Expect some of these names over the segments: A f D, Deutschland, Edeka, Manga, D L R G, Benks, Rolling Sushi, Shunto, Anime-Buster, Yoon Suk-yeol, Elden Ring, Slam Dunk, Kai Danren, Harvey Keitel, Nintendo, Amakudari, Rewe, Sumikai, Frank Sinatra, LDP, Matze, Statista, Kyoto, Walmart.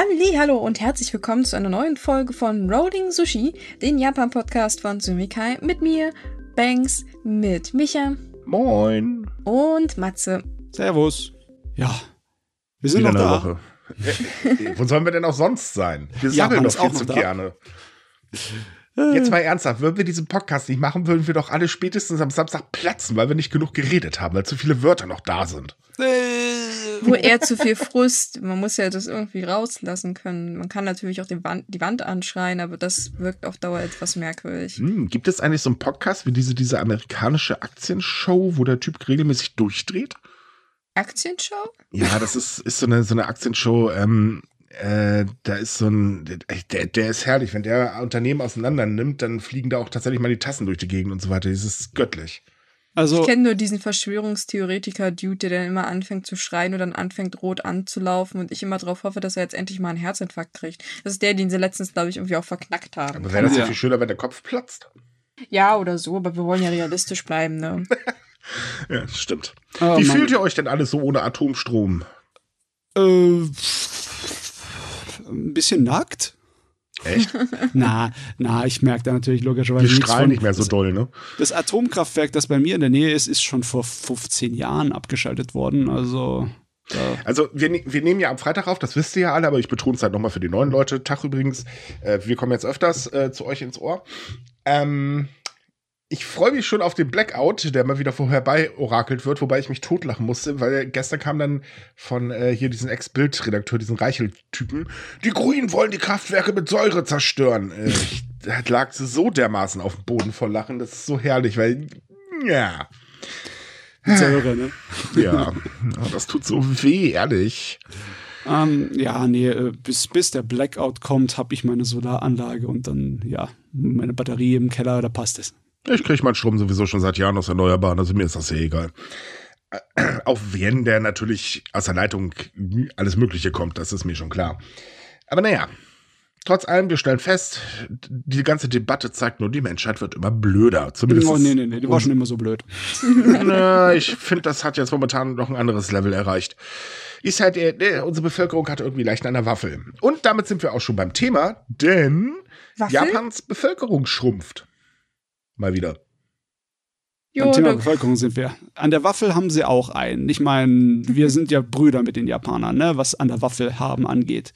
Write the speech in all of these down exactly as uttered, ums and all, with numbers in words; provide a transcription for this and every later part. Hallihallo und herzlich willkommen zu einer neuen Folge von Rolling Sushi, den Japan-Podcast von Sumikai mit mir, Banks, mit Micha. Moin. Und Matze. Servus. Ja, wir sind noch da. Woche. Wo sollen wir denn auch sonst sein? Wir sammeln doch jetzt und gerne. Jetzt mal ernsthaft, würden wir diesen Podcast nicht machen, würden wir doch alle spätestens am Samstag platzen, weil wir nicht genug geredet haben, weil zu viele Wörter noch da sind. Wo eher zu viel Frust, man muss ja das irgendwie rauslassen können. Man kann natürlich auch den Wand, die Wand anschreien, aber das wirkt auf Dauer etwas merkwürdig. Hm, gibt es eigentlich so einen Podcast wie diese, diese amerikanische Aktienshow, wo der Typ regelmäßig durchdreht? Aktienshow? Ja, das ist, ist so eine, so eine Aktienshow, ähm, Äh, da ist so ein, der, der ist herrlich, wenn der Unternehmen auseinander nimmt, dann fliegen da auch tatsächlich mal die Tassen durch die Gegend und so weiter. Das ist göttlich. Also, ich kenne nur diesen Verschwörungstheoretiker-Dude, der dann immer anfängt zu schreien und dann anfängt rot anzulaufen und ich immer darauf hoffe, dass er jetzt endlich mal einen Herzinfarkt kriegt. Das ist der, den sie letztens, glaube ich, irgendwie auch verknackt haben. Aber wäre das ja viel schöner, wenn der Kopf platzt? Ja, oder so, aber wir wollen ja realistisch bleiben, ne? Ja, stimmt. Oh, Wie Mann. fühlt ihr euch denn alles so ohne Atomstrom? Äh... Ein bisschen nackt. Echt? na, na, ich merke da natürlich logischerweise nichts von. Die strahlen nicht mehr so doll, ne? Das Atomkraftwerk, das bei mir in der Nähe ist, ist schon vor fünfzehn Jahren abgeschaltet worden. Also, also wir, wir nehmen ja am Freitag auf, das wisst ihr ja alle, aber ich betone es halt nochmal für die neuen Leute. Tag übrigens, äh, wir kommen jetzt öfters äh, zu euch ins Ohr. Ähm, ich freue mich schon auf den Blackout, der mal wieder vorbei orakelt wird, wobei ich mich totlachen musste, weil gestern kam dann von äh, hier diesen Ex-Bild-Redakteur, diesen Reichel-Typen, die Grünen wollen die Kraftwerke mit Säure zerstören. Äh, ich lag so dermaßen auf dem Boden vor Lachen, das ist so herrlich, weil, ja. Mit Säure, ne? Ja, das tut so weh, ehrlich. Ähm, ja, nee, bis, bis der Blackout kommt, habe ich meine Solaranlage und dann, ja, meine Batterie im Keller, da passt es. Ich kriege meinen Strom sowieso schon seit Jahren aus Erneuerbaren, also mir ist das ja egal. Auch wenn der natürlich aus der Leitung alles Mögliche kommt, das ist mir schon klar. Aber naja, trotz allem, wir stellen fest, die ganze Debatte zeigt nur, die Menschheit wird immer blöder. Zumindest. Oh, nee, nee, nee, die war schon immer so blöd. Na, ich finde, das hat jetzt momentan noch ein anderes Level erreicht. Ist halt, nee, unsere Bevölkerung hat irgendwie leicht an der Waffel. Und damit sind wir auch schon beim Thema, denn Waffel? Japans Bevölkerung schrumpft. Mal wieder. Jo, Beim Thema Bevölkerung sind wir. An der Waffel haben sie auch einen. Ich meine, wir sind ja Brüder mit den Japanern, ne, was an der Waffel haben angeht.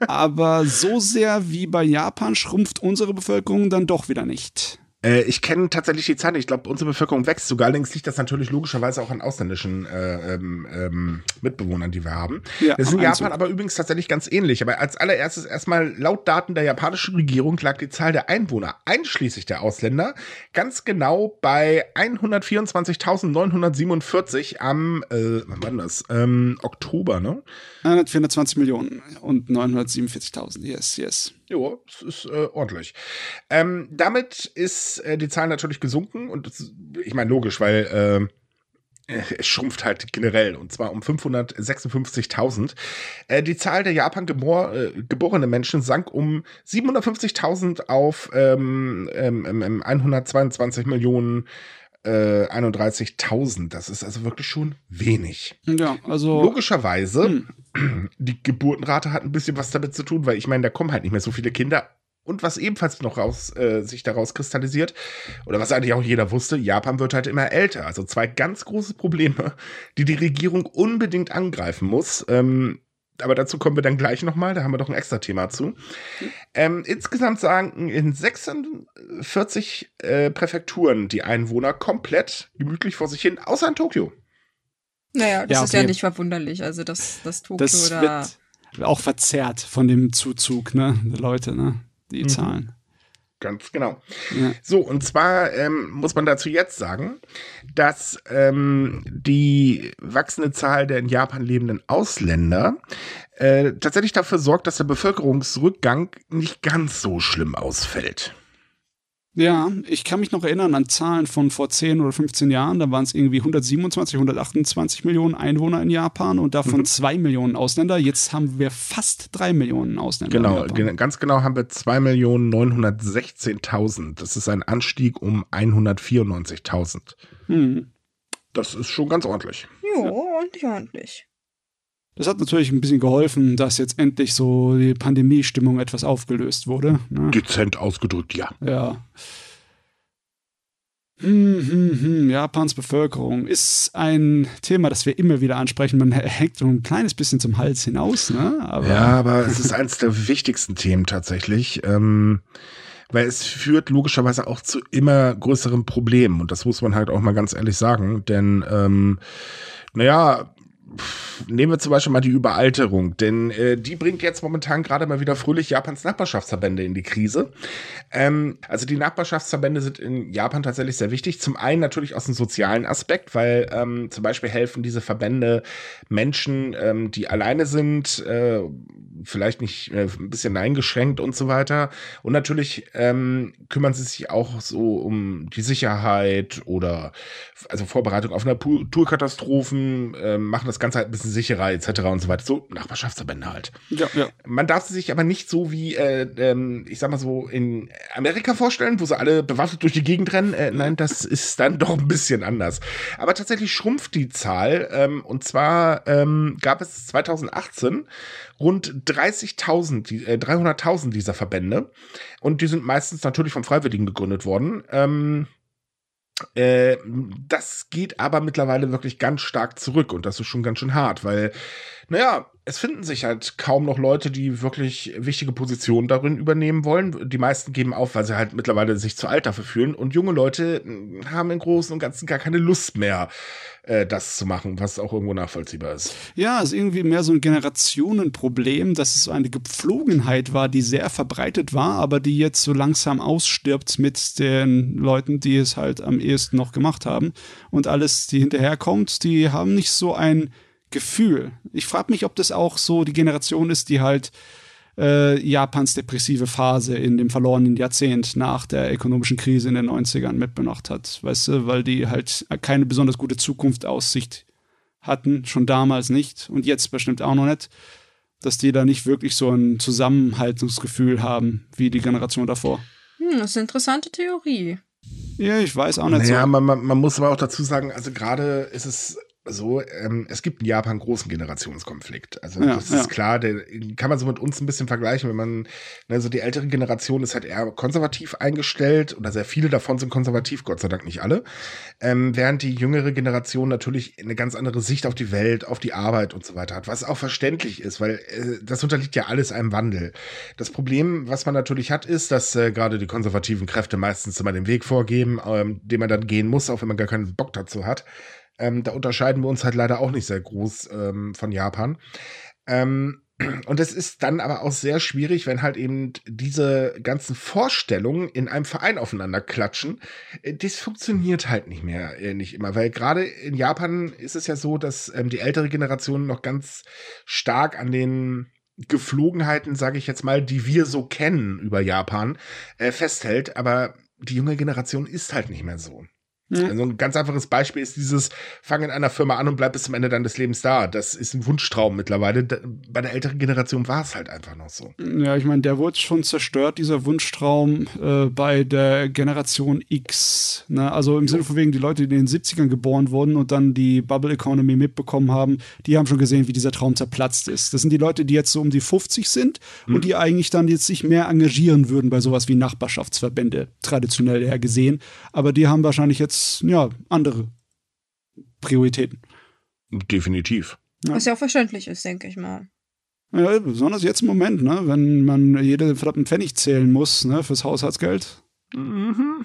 Aber so sehr wie bei Japan schrumpft unsere Bevölkerung dann doch wieder nicht. Äh, ich kenne tatsächlich die Zahlen. Ich glaube, unsere Bevölkerung wächst sogar. Allerdings liegt das natürlich logischerweise auch an ausländischen äh, ähm, Mitbewohnern, die wir haben. Ja, das ist in Japan aber übrigens tatsächlich ganz ähnlich. Aber als allererstes erstmal laut Daten der japanischen Regierung lag die Zahl der Einwohner, einschließlich der Ausländer, ganz genau bei hundertvierundzwanzigtausendneunhundertsiebenundvierzig am äh, wann war das? Ähm, Oktober, ne? hundertvierundzwanzig Millionen und neunhundertsiebenundvierzigtausend. Yes, yes. Ja, das ist äh, ordentlich. Ähm, damit ist äh, die Zahl natürlich gesunken und das, ich meine logisch, weil äh, es schrumpft halt generell und zwar um fünfhundertsechsundfünfzigtausend. Äh, die Zahl der Japan gebor äh, geborenen Menschen sank um siebenhundertfünfzigtausend auf ähm, ähm, hundertzweiundzwanzig Millionen. Äh, einunddreißigtausend, das ist also wirklich schon wenig. Ja, also logischerweise, hm. die Geburtenrate hat ein bisschen was damit zu tun, weil ich meine, da kommen halt nicht mehr so viele Kinder. Und was ebenfalls noch raus, äh, sich daraus kristallisiert, oder was eigentlich auch jeder wusste, Japan wird halt immer älter. Also zwei ganz große Probleme, die die Regierung unbedingt angreifen muss. Ähm, aber dazu kommen wir dann gleich nochmal, da haben wir doch ein extra Thema zu. Ähm, insgesamt sanken in sechsundvierzig äh, Präfekturen die Einwohner komplett gemütlich vor sich hin, außer in Tokio. Naja, das ja, okay. ist ja nicht verwunderlich, also das, das Tokio das da... wird auch verzerrt von dem Zuzug, ne, der Leute, ne, die mhm. Zahlen. Ganz genau. Ja. So, und zwar ähm, muss man dazu jetzt sagen, dass ähm, die wachsende Zahl der in Japan lebenden Ausländer äh, tatsächlich dafür sorgt, dass der Bevölkerungsrückgang nicht ganz so schlimm ausfällt. Ja, ich kann mich noch erinnern an Zahlen von vor zehn oder fünfzehn Jahren, da waren es irgendwie hundertsiebenundzwanzig, hundertachtundzwanzig Millionen Einwohner in Japan und davon mhm. zwei Millionen Ausländer. Jetzt haben wir fast drei Millionen Ausländer. Genau, gen ganz genau haben wir zwei Millionen neunhundertsechzehntausend. Das ist ein Anstieg um hundertvierundneunzigtausend. Mhm. Das ist schon ganz ordentlich. Jo, ordentlich, ordentlich. Das hat natürlich ein bisschen geholfen, dass jetzt endlich so die Pandemiestimmung etwas aufgelöst wurde. Ne? Dezent ausgedrückt, ja. Ja. Hm, hm, hm. Japans Bevölkerung ist ein Thema, das wir immer wieder ansprechen. Man hängt so ein kleines bisschen zum Hals hinaus, ne? Aber ja, aber es ist eines der wichtigsten Themen tatsächlich, ähm, weil es führt logischerweise auch zu immer größeren Problemen. Und das muss man halt auch mal ganz ehrlich sagen, denn ähm, naja, nehmen wir zum Beispiel mal die Überalterung, denn äh, die bringt jetzt momentan gerade mal wieder fröhlich Japans Nachbarschaftsverbände in die Krise. Ähm, also die Nachbarschaftsverbände sind in Japan tatsächlich sehr wichtig. Zum einen natürlich aus dem sozialen Aspekt, weil ähm, zum Beispiel helfen diese Verbände Menschen, ähm, die alleine sind, äh, vielleicht nicht äh, ein bisschen eingeschränkt und so weiter. Und natürlich ähm, kümmern sie sich auch so um die Sicherheit oder also Vorbereitung auf Naturkatastrophen, äh, machen das Ganze halt ein bisschen sicherer et cetera und so weiter. So Nachbarschaftsverbände halt. Ja, ja. Man darf sie sich aber nicht so wie, äh, ähm, ich sag mal so, in Amerika vorstellen, wo sie alle bewaffnet durch die Gegend rennen. Äh, nein, das ist dann doch ein bisschen anders. Aber tatsächlich schrumpft die Zahl. Ähm, und zwar ähm, gab es zwanzig achtzehn rund dreißigtausend, äh, dreihunderttausend dieser Verbände. Und die sind meistens natürlich von Freiwilligen gegründet worden. Ähm, äh, das geht aber mittlerweile wirklich ganz stark zurück. Und das ist schon ganz schön hart, weil, naja, es finden sich halt kaum noch Leute, die wirklich wichtige Positionen darin übernehmen wollen. Die meisten geben auf, weil sie halt mittlerweile sich zu alt dafür fühlen. Und junge Leute haben im Großen und Ganzen gar keine Lust mehr, äh, das zu machen, was auch irgendwo nachvollziehbar ist. Ja, es ist irgendwie mehr so ein Generationenproblem, dass es so eine Gepflogenheit war, die sehr verbreitet war, aber die jetzt so langsam ausstirbt mit den Leuten, die es halt am ehesten noch gemacht haben. Und alles, die hinterherkommt, die haben nicht so ein Gefühl. Ich frage mich, ob das auch so die Generation ist, die halt äh, Japans depressive Phase in dem verlorenen Jahrzehnt nach der ökonomischen Krise in den neunzigern mitbenommen hat. Weißt du, weil die halt keine besonders gute Zukunftsaussicht hatten, schon damals nicht und jetzt bestimmt auch noch nicht, dass die da nicht wirklich so ein Zusammenhaltungsgefühl haben, wie die Generation davor. Hm, das ist eine interessante Theorie. Ja, ich weiß auch nicht. Naja, so. man, man, man muss aber auch dazu sagen, also gerade ist es so, ähm, es gibt in Japan einen großen Generationskonflikt. Also ja, das ist ja klar, der, kann man so mit uns ein bisschen vergleichen, wenn man, also die ältere Generation ist halt eher konservativ eingestellt oder sehr viele davon sind konservativ, Gott sei Dank nicht alle, ähm, während die jüngere Generation natürlich eine ganz andere Sicht auf die Welt, auf die Arbeit und so weiter hat, was auch verständlich ist, weil äh, das unterliegt ja alles einem Wandel. Das Problem, was man natürlich hat, ist, dass äh, gerade die konservativen Kräfte meistens immer den Weg vorgeben, ähm, den man dann gehen muss, auch wenn man gar keinen Bock dazu hat. Ähm, da unterscheiden wir uns halt leider auch nicht sehr groß ähm, von Japan. Ähm, und es ist dann aber auch sehr schwierig, wenn halt eben diese ganzen Vorstellungen in einem Verein aufeinander klatschen. Äh, das funktioniert halt nicht mehr, äh, nicht immer. Weil gerade in Japan ist es ja so, dass ähm, die ältere Generation noch ganz stark an den Gepflogenheiten, sage ich jetzt mal, die wir so kennen über Japan, äh, festhält. Aber die junge Generation ist halt nicht mehr so. Also ein ganz einfaches Beispiel ist dieses, fang in einer Firma an und bleib bis zum Ende deines Lebens da. Das ist ein Wunschtraum mittlerweile. Bei der älteren Generation war es halt einfach noch so. Ja, ich meine, der wurde schon zerstört, dieser Wunschtraum äh, bei der Generation X. Ne? Also im Sinne von wegen, die Leute, die in den siebzigern geboren wurden und dann die Bubble Economy mitbekommen haben, die haben schon gesehen, wie dieser Traum zerplatzt ist. Das sind die Leute, die jetzt so um die fünfzig sind mhm. und die eigentlich dann jetzt sich mehr engagieren würden bei sowas wie Nachbarschaftsverbände, traditionell her gesehen. Aber die haben wahrscheinlich jetzt ja, andere Prioritäten. Definitiv. Ja. Was ja auch verständlich ist, denke ich mal. Ja, besonders jetzt im Moment, ne? Wenn man jeden verdammten Pfennig zählen muss, ne? Fürs Haushaltsgeld. Mhm.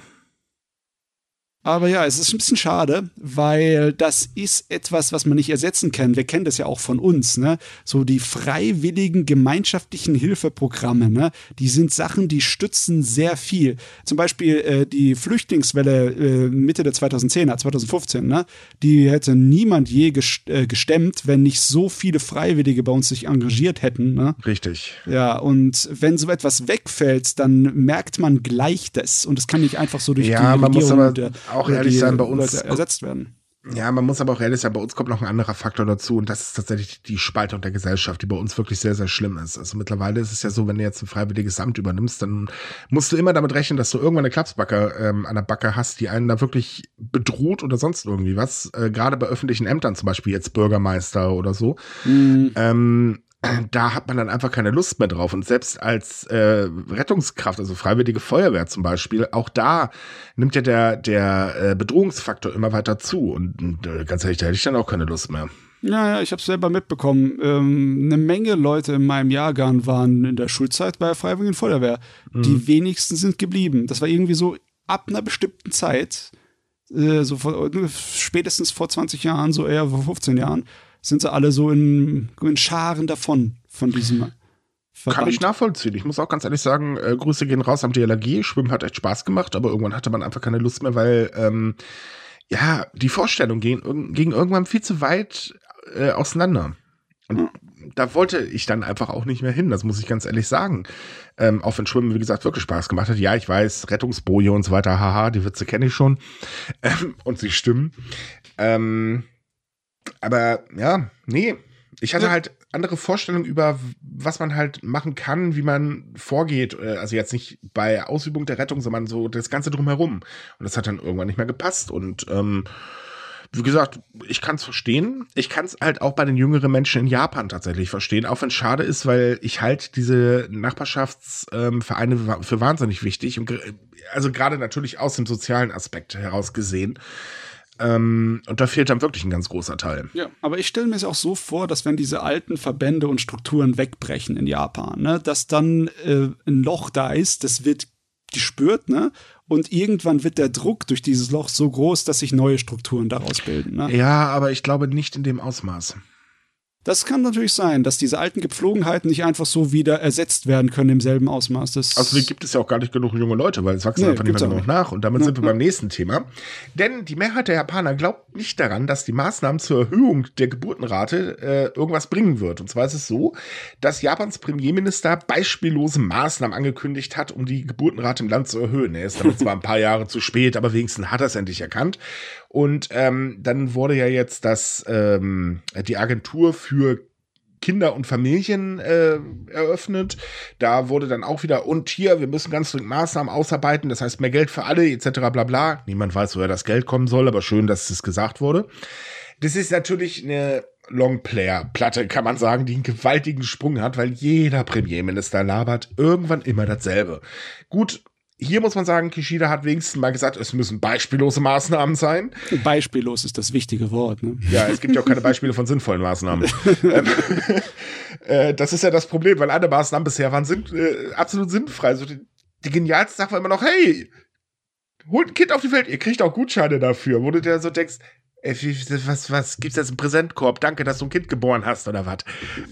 Aber ja, es ist ein bisschen schade, weil das ist etwas, was man nicht ersetzen kann. Wir kennen das ja auch von uns, ne? So die freiwilligen gemeinschaftlichen Hilfeprogramme, ne? Die sind Sachen, die stützen sehr viel. Zum Beispiel äh, die Flüchtlingswelle äh, Mitte der zweitausendzehner, zweitausendfünfzehn, ne? Die hätte niemand je gest- äh, gestemmt, wenn nicht so viele Freiwillige bei uns sich engagiert hätten, ne? Richtig. Ja, und wenn so etwas wegfällt, dann merkt man gleich das. Und es kann nicht einfach so durch ja, die Regierung... Man muss aber auch ehrlich sein, bei uns ersetzt werden. Ja, man muss aber auch ehrlich sein, bei uns kommt noch ein anderer Faktor dazu und das ist tatsächlich die Spaltung der Gesellschaft, die bei uns wirklich sehr, sehr schlimm ist. Also mittlerweile ist es ja so, wenn du jetzt ein freiwilliges Amt übernimmst, dann musst du immer damit rechnen, dass du irgendwann eine Klapsbacke ähm, an der Backe hast, die einen da wirklich bedroht oder sonst irgendwie was. Äh, gerade bei öffentlichen Ämtern, zum Beispiel jetzt Bürgermeister oder so. Mhm. Ähm, da hat man dann einfach keine Lust mehr drauf. Und selbst als äh, Rettungskraft, also Freiwillige Feuerwehr zum Beispiel, auch da nimmt ja der, der äh, Bedrohungsfaktor immer weiter zu. Und, und äh, ganz ehrlich, da hätte ich dann auch keine Lust mehr. Naja, ich habe es selber mitbekommen. Ähm, eine Menge Leute in meinem Jahrgang waren in der Schulzeit bei der Freiwilligen Feuerwehr. Mhm. Die wenigsten sind geblieben. Das war irgendwie so ab einer bestimmten Zeit, äh, so vor, spätestens vor zwanzig Jahren, so eher vor fünfzehn Jahren, sind sie alle so in, in Scharen davon, von diesem Verband. Kann ich nachvollziehen. Ich muss auch ganz ehrlich sagen, äh, Grüße gehen raus am D L R G. Schwimmen hat echt Spaß gemacht, aber irgendwann hatte man einfach keine Lust mehr, weil ähm, ja, die Vorstellungen gingen, gingen irgendwann viel zu weit äh, auseinander. Und hm. da wollte ich dann einfach auch nicht mehr hin, das muss ich ganz ehrlich sagen. Ähm, auch wenn Schwimmen, wie gesagt, wirklich Spaß gemacht hat. Ja, ich weiß, Rettungsboje und so weiter, haha, die Witze kenne ich schon. Ähm, und sie stimmen. Ähm, Aber ja, nee, ich hatte ja. halt andere Vorstellungen über, was man halt machen kann, wie man vorgeht. Also jetzt nicht bei Ausübung der Rettung, sondern so das Ganze drumherum. Und das hat dann irgendwann nicht mehr gepasst. Und ähm, wie gesagt, ich kann es verstehen. Ich kann es halt auch bei den jüngeren Menschen in Japan tatsächlich verstehen. Auch wenn es schade ist, weil ich halt diese Nachbarschaftsvereine ähm, für wahnsinnig wichtig. Und, also gerade natürlich aus dem sozialen Aspekt heraus gesehen. Ähm, und da fehlt dann wirklich ein ganz großer Teil. Ja, aber ich stelle mir es auch so vor, dass wenn diese alten Verbände und Strukturen wegbrechen in Japan, ne, dass dann äh, ein Loch da ist, das wird gespürt, ne? Und irgendwann wird der Druck durch dieses Loch so groß, dass sich neue Strukturen daraus bilden. Ne? Ja, aber ich glaube nicht in dem Ausmaß. Das kann natürlich sein, dass diese alten Gepflogenheiten nicht einfach so wieder ersetzt werden können im selben Ausmaß. Das also gibt es ja auch gar nicht genug junge Leute, weil es wachsen nee, einfach nicht mehr genug nach. Und damit na, sind wir na. beim nächsten Thema. Denn die Mehrheit der Japaner glaubt nicht daran, dass die Maßnahmen zur Erhöhung der Geburtenrate äh, irgendwas bringen wird. Und zwar ist es so, dass Japans Premierminister beispiellose Maßnahmen angekündigt hat, um die Geburtenrate im Land zu erhöhen. Er ist damit zwar ein paar Jahre zu spät, aber wenigstens hat er es endlich erkannt. Und ähm, dann wurde ja jetzt das ähm, die Agentur für Kinder und Familien äh, eröffnet. Da wurde dann auch wieder, und hier, wir müssen ganz dringend Maßnahmen ausarbeiten, das heißt mehr Geld für alle, et cetera bla bla. Niemand weiß, woher das Geld kommen soll, aber schön, dass es gesagt wurde. Das ist natürlich eine Longplayer-Platte, kann man sagen, die einen gewaltigen Sprung hat, weil jeder Premierminister labert irgendwann immer dasselbe. Gut, hier muss man sagen, Kishida hat wenigstens mal gesagt, es müssen beispiellose Maßnahmen sein. Beispiellos ist das wichtige Wort. Ne? Ja, es gibt ja auch keine Beispiele von sinnvollen Maßnahmen. äh, das ist ja das Problem, weil alle Maßnahmen bisher waren sind, äh, absolut sinnfrei. Also die, die genialste Sache war immer noch, hey, holt ein Kind auf die Welt, ihr kriegt auch Gutscheine dafür. Wo du dir so denkst, ey, was, was gibt's jetzt im Präsentkorb? Danke, dass du ein Kind geboren hast oder was?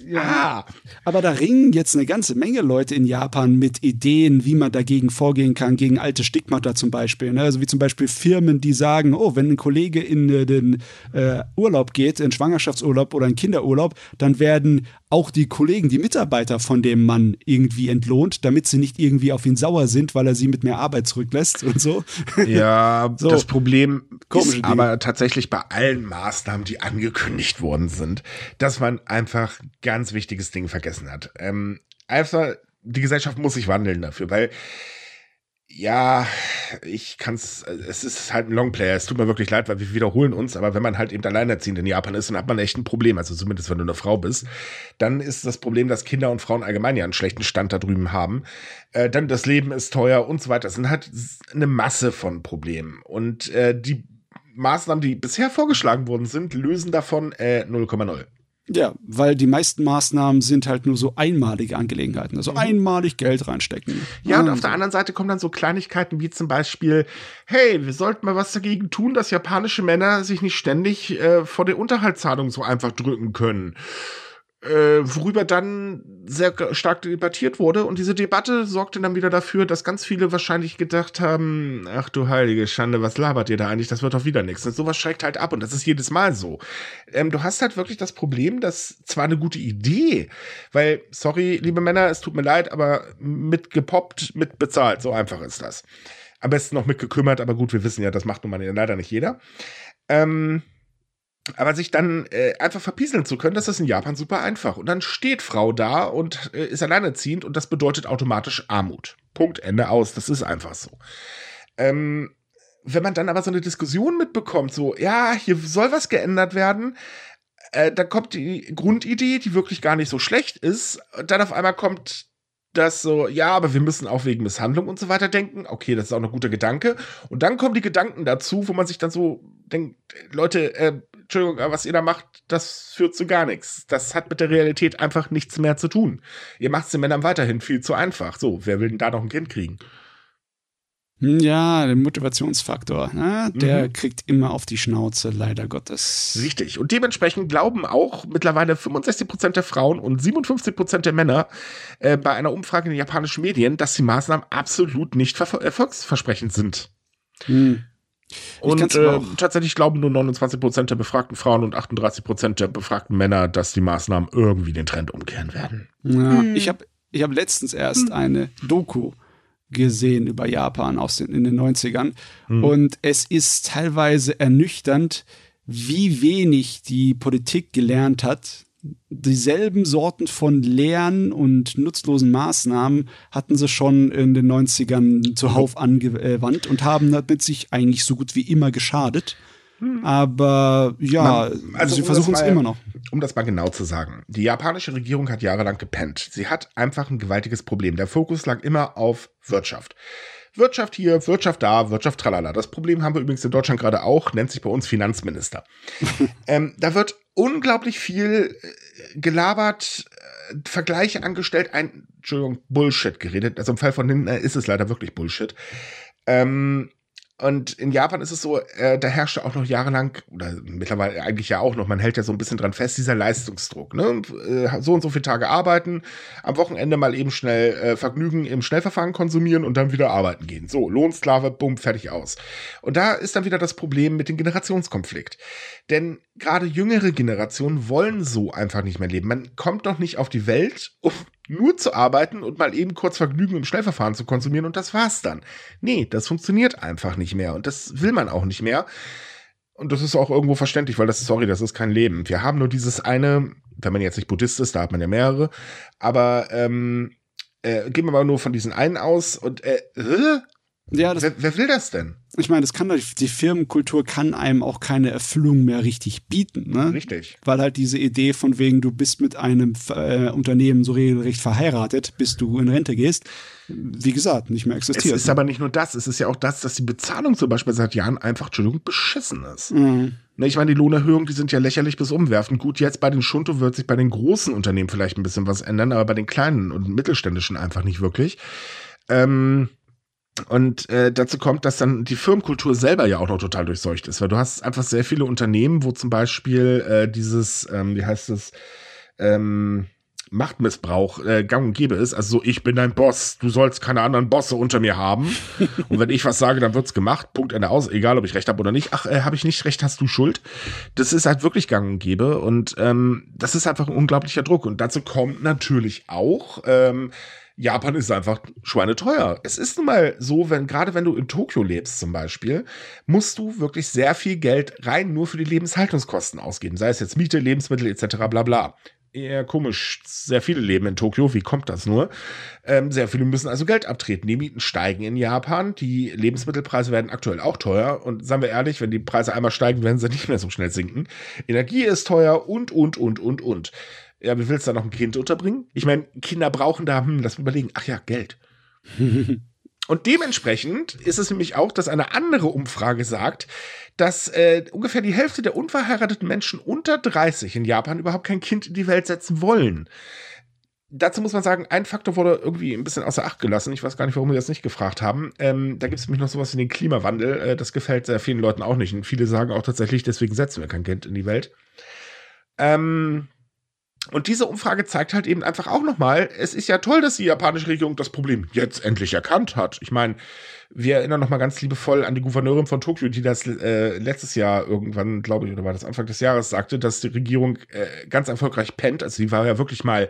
Ja, ah. aber da ringen jetzt eine ganze Menge Leute in Japan mit Ideen, wie man dagegen vorgehen kann, gegen alte Stigmata zum Beispiel. Ne? Also wie zum Beispiel Firmen, die sagen, oh, wenn ein Kollege in äh, den äh, Urlaub geht, in Schwangerschaftsurlaub oder in Kinderurlaub, dann werden auch die Kollegen, die Mitarbeiter von dem Mann irgendwie entlohnt, damit sie nicht irgendwie auf ihn sauer sind, weil er sie mit mehr Arbeit zurücklässt und so. Ja, so. Das Problem ist aber tatsächlich bei allen Maßnahmen, die angekündigt worden sind, dass man einfach ein ganz wichtiges Ding vergessen hat. Ähm, also die Gesellschaft muss sich wandeln dafür, weil ja, ich kann's, es ist halt ein Longplayer, es tut mir wirklich leid, weil wir wiederholen uns, aber wenn man halt eben alleinerziehend in Japan ist, dann hat man echt ein Problem, also zumindest wenn du eine Frau bist, dann ist das Problem, dass Kinder und Frauen allgemein ja einen schlechten Stand da drüben haben, äh, dann das Leben ist teuer und so weiter, es sind halt eine Masse von Problemen und äh, die Maßnahmen, die bisher vorgeschlagen worden sind, lösen davon äh, null Komma null. Ja, weil die meisten Maßnahmen sind halt nur so einmalige Angelegenheiten. Also einmalig Geld reinstecken. Ja, und auf der anderen Seite kommen dann so Kleinigkeiten wie zum Beispiel, hey, wir sollten mal was dagegen tun, dass japanische Männer sich nicht ständig äh, vor den Unterhaltszahlungen so einfach drücken können. Äh, worüber dann sehr stark debattiert wurde. Und diese Debatte sorgte dann wieder dafür, dass ganz viele wahrscheinlich gedacht haben, ach du heilige Schande, was labert ihr da eigentlich? Das wird doch wieder nichts. Und sowas schreckt halt ab und das ist jedes Mal so. Ähm, du hast halt wirklich das Problem, dass zwar eine gute Idee, weil, sorry, liebe Männer, es tut mir leid, aber mitgepoppt, mitbezahlt, so einfach ist das. Am besten noch mitgekümmert, aber gut, wir wissen ja, das macht nun mal leider nicht jeder. Ähm, Aber sich dann äh, einfach verpieseln zu können, das ist in Japan super einfach. Und dann steht Frau da und äh, ist alleinerziehend und das bedeutet automatisch Armut. Punkt, Ende, aus. Das ist einfach so. Ähm, wenn man dann aber so eine Diskussion mitbekommt, so, ja, hier soll was geändert werden, äh, dann kommt die Grundidee, die wirklich gar nicht so schlecht ist, und dann auf einmal kommt das so, ja, aber wir müssen auch wegen Misshandlung und so weiter denken. Okay, das ist auch ein guter Gedanke. Und dann kommen die Gedanken dazu, wo man sich dann so denkt, Leute, äh, Entschuldigung, aber was ihr da macht, das führt zu gar nichts. Das hat mit der Realität einfach nichts mehr zu tun. Ihr macht es den Männern weiterhin viel zu einfach. So, wer will denn da noch ein Kind kriegen? Ja, der Motivationsfaktor, ne? Der mhm. kriegt immer auf die Schnauze, leider Gottes. Richtig. Und dementsprechend glauben auch mittlerweile fünfundsechzig Prozent der Frauen und siebenundfünfzig Prozent der Männer äh, bei einer Umfrage in den japanischen Medien, dass die Maßnahmen absolut nicht erfolgsversprechend sind. Mhm. Und äh, tatsächlich glauben nur neunundzwanzig Prozent der befragten Frauen und achtunddreißig Prozent der befragten Männer, dass die Maßnahmen irgendwie den Trend umkehren werden. Ja, mhm. Ich habe ich hab letztens erst mhm. eine Doku gesehen über Japan aus den, in den neunzigern. Mhm. Und es ist teilweise ernüchternd, wie wenig die Politik gelernt hat. Dieselben Sorten von leeren und nutzlosen Maßnahmen hatten sie schon in den neunzigern zuhauf angewandt und haben damit sich eigentlich so gut wie immer geschadet. Aber ja, Man, also sie versuchen es immer noch. Um das mal genau zu sagen. Die japanische Regierung hat jahrelang gepennt. Sie hat einfach ein gewaltiges Problem. Der Fokus lag immer auf Wirtschaft. Wirtschaft hier, Wirtschaft da, Wirtschaft tralala. Das Problem haben wir übrigens in Deutschland gerade auch, nennt sich bei uns Finanzminister. ähm, da wird unglaublich viel gelabert, äh, Vergleiche angestellt, ein, Entschuldigung, Bullshit geredet. Also im Fall von hinten ist es leider wirklich Bullshit. Ähm, Und in Japan ist es so, äh, da herrschte auch noch jahrelang, oder mittlerweile eigentlich ja auch noch, man hält ja so ein bisschen dran fest, dieser Leistungsdruck. Ne? So und so viele Tage arbeiten, am Wochenende mal eben schnell äh, Vergnügen im Schnellverfahren konsumieren und dann wieder arbeiten gehen. So, Lohnsklave, bumm, fertig aus. Und da ist dann wieder das Problem mit dem Generationskonflikt. Denn gerade jüngere Generationen wollen so einfach nicht mehr leben. Man kommt doch nicht auf die Welt, um nur zu arbeiten und mal eben kurz Vergnügen im Schnellverfahren zu konsumieren und das war's dann. Nee, das funktioniert einfach nicht mehr und das will man auch nicht mehr. Und das ist auch irgendwo verständlich, weil das ist, sorry, das ist kein Leben. Wir haben nur dieses eine, wenn man jetzt nicht Buddhist ist, da hat man ja mehrere, aber ähm, äh, gehen wir mal nur von diesen einen aus und äh, äh? Ja, das, wer, wer will das denn? Ich meine, das kann die Firmenkultur kann einem auch keine Erfüllung mehr richtig bieten, ne? Richtig. Weil halt diese Idee von wegen, du bist mit einem äh, Unternehmen so regelrecht verheiratet, bis du in Rente gehst, wie gesagt, nicht mehr existiert. Es ist aber nicht nur das, es ist ja auch das, dass die Bezahlung zum Beispiel seit Jahren einfach, Entschuldigung, beschissen ist. Mhm. Ich meine, die Lohnerhöhungen, die sind ja lächerlich bis umwerfend. Gut, jetzt bei den Shunto wird sich bei den großen Unternehmen vielleicht ein bisschen was ändern, aber bei den kleinen und mittelständischen einfach nicht wirklich. Ähm... Und äh, dazu kommt, dass dann die Firmenkultur selber ja auch noch total durchseucht ist, weil du hast einfach sehr viele Unternehmen, wo zum Beispiel äh, dieses, ähm, wie heißt es, ähm, Machtmissbrauch äh, gang und gäbe ist. Also so, ich bin dein Boss, du sollst keine anderen Bosse unter mir haben und wenn ich was sage, dann wird's gemacht, Punkt, Ende, aus, egal ob ich recht habe oder nicht. Ach, äh, habe ich nicht recht, hast du Schuld. Das ist halt wirklich gang und gäbe und ähm, das ist einfach ein unglaublicher Druck und dazu kommt natürlich auch, ähm, Japan ist einfach schweineteuer. Es ist nun mal so, wenn gerade wenn du in Tokio lebst zum Beispiel, musst du wirklich sehr viel Geld rein nur für die Lebenshaltungskosten ausgeben. Sei es jetzt Miete, Lebensmittel et cetera bla bla. Eher komisch. Sehr viele leben in Tokio. Wie kommt das nur? Ähm, sehr viele müssen also Geld abtreten. Die Mieten steigen in Japan. Die Lebensmittelpreise werden aktuell auch teuer. Und seien wir ehrlich, wenn die Preise einmal steigen, werden sie nicht mehr so schnell sinken. Energie ist teuer und, und, und, und, und. Ja, wie willst du da noch ein Kind unterbringen? Ich meine, Kinder brauchen da, hm, lass mich überlegen, ach ja, Geld. Und dementsprechend ist es nämlich auch, dass eine andere Umfrage sagt, dass äh, ungefähr die Hälfte der unverheirateten Menschen unter dreißig in Japan überhaupt kein Kind in die Welt setzen wollen. Dazu muss man sagen, ein Faktor wurde irgendwie ein bisschen außer Acht gelassen. Ich weiß gar nicht, warum wir das nicht gefragt haben. Ähm, da gibt es nämlich noch sowas wie den Klimawandel. Äh, das gefällt sehr vielen Leuten auch nicht. Und viele sagen auch tatsächlich, deswegen setzen wir kein Kind in die Welt. Ähm... Und diese Umfrage zeigt halt eben einfach auch nochmal, es ist ja toll, dass die japanische Regierung das Problem jetzt endlich erkannt hat. Ich meine, wir erinnern nochmal ganz liebevoll an die Gouverneurin von Tokio, die das äh, letztes Jahr irgendwann, glaube ich, oder war das Anfang des Jahres, sagte, dass die Regierung äh, ganz erfolgreich pennt. Also die war ja wirklich mal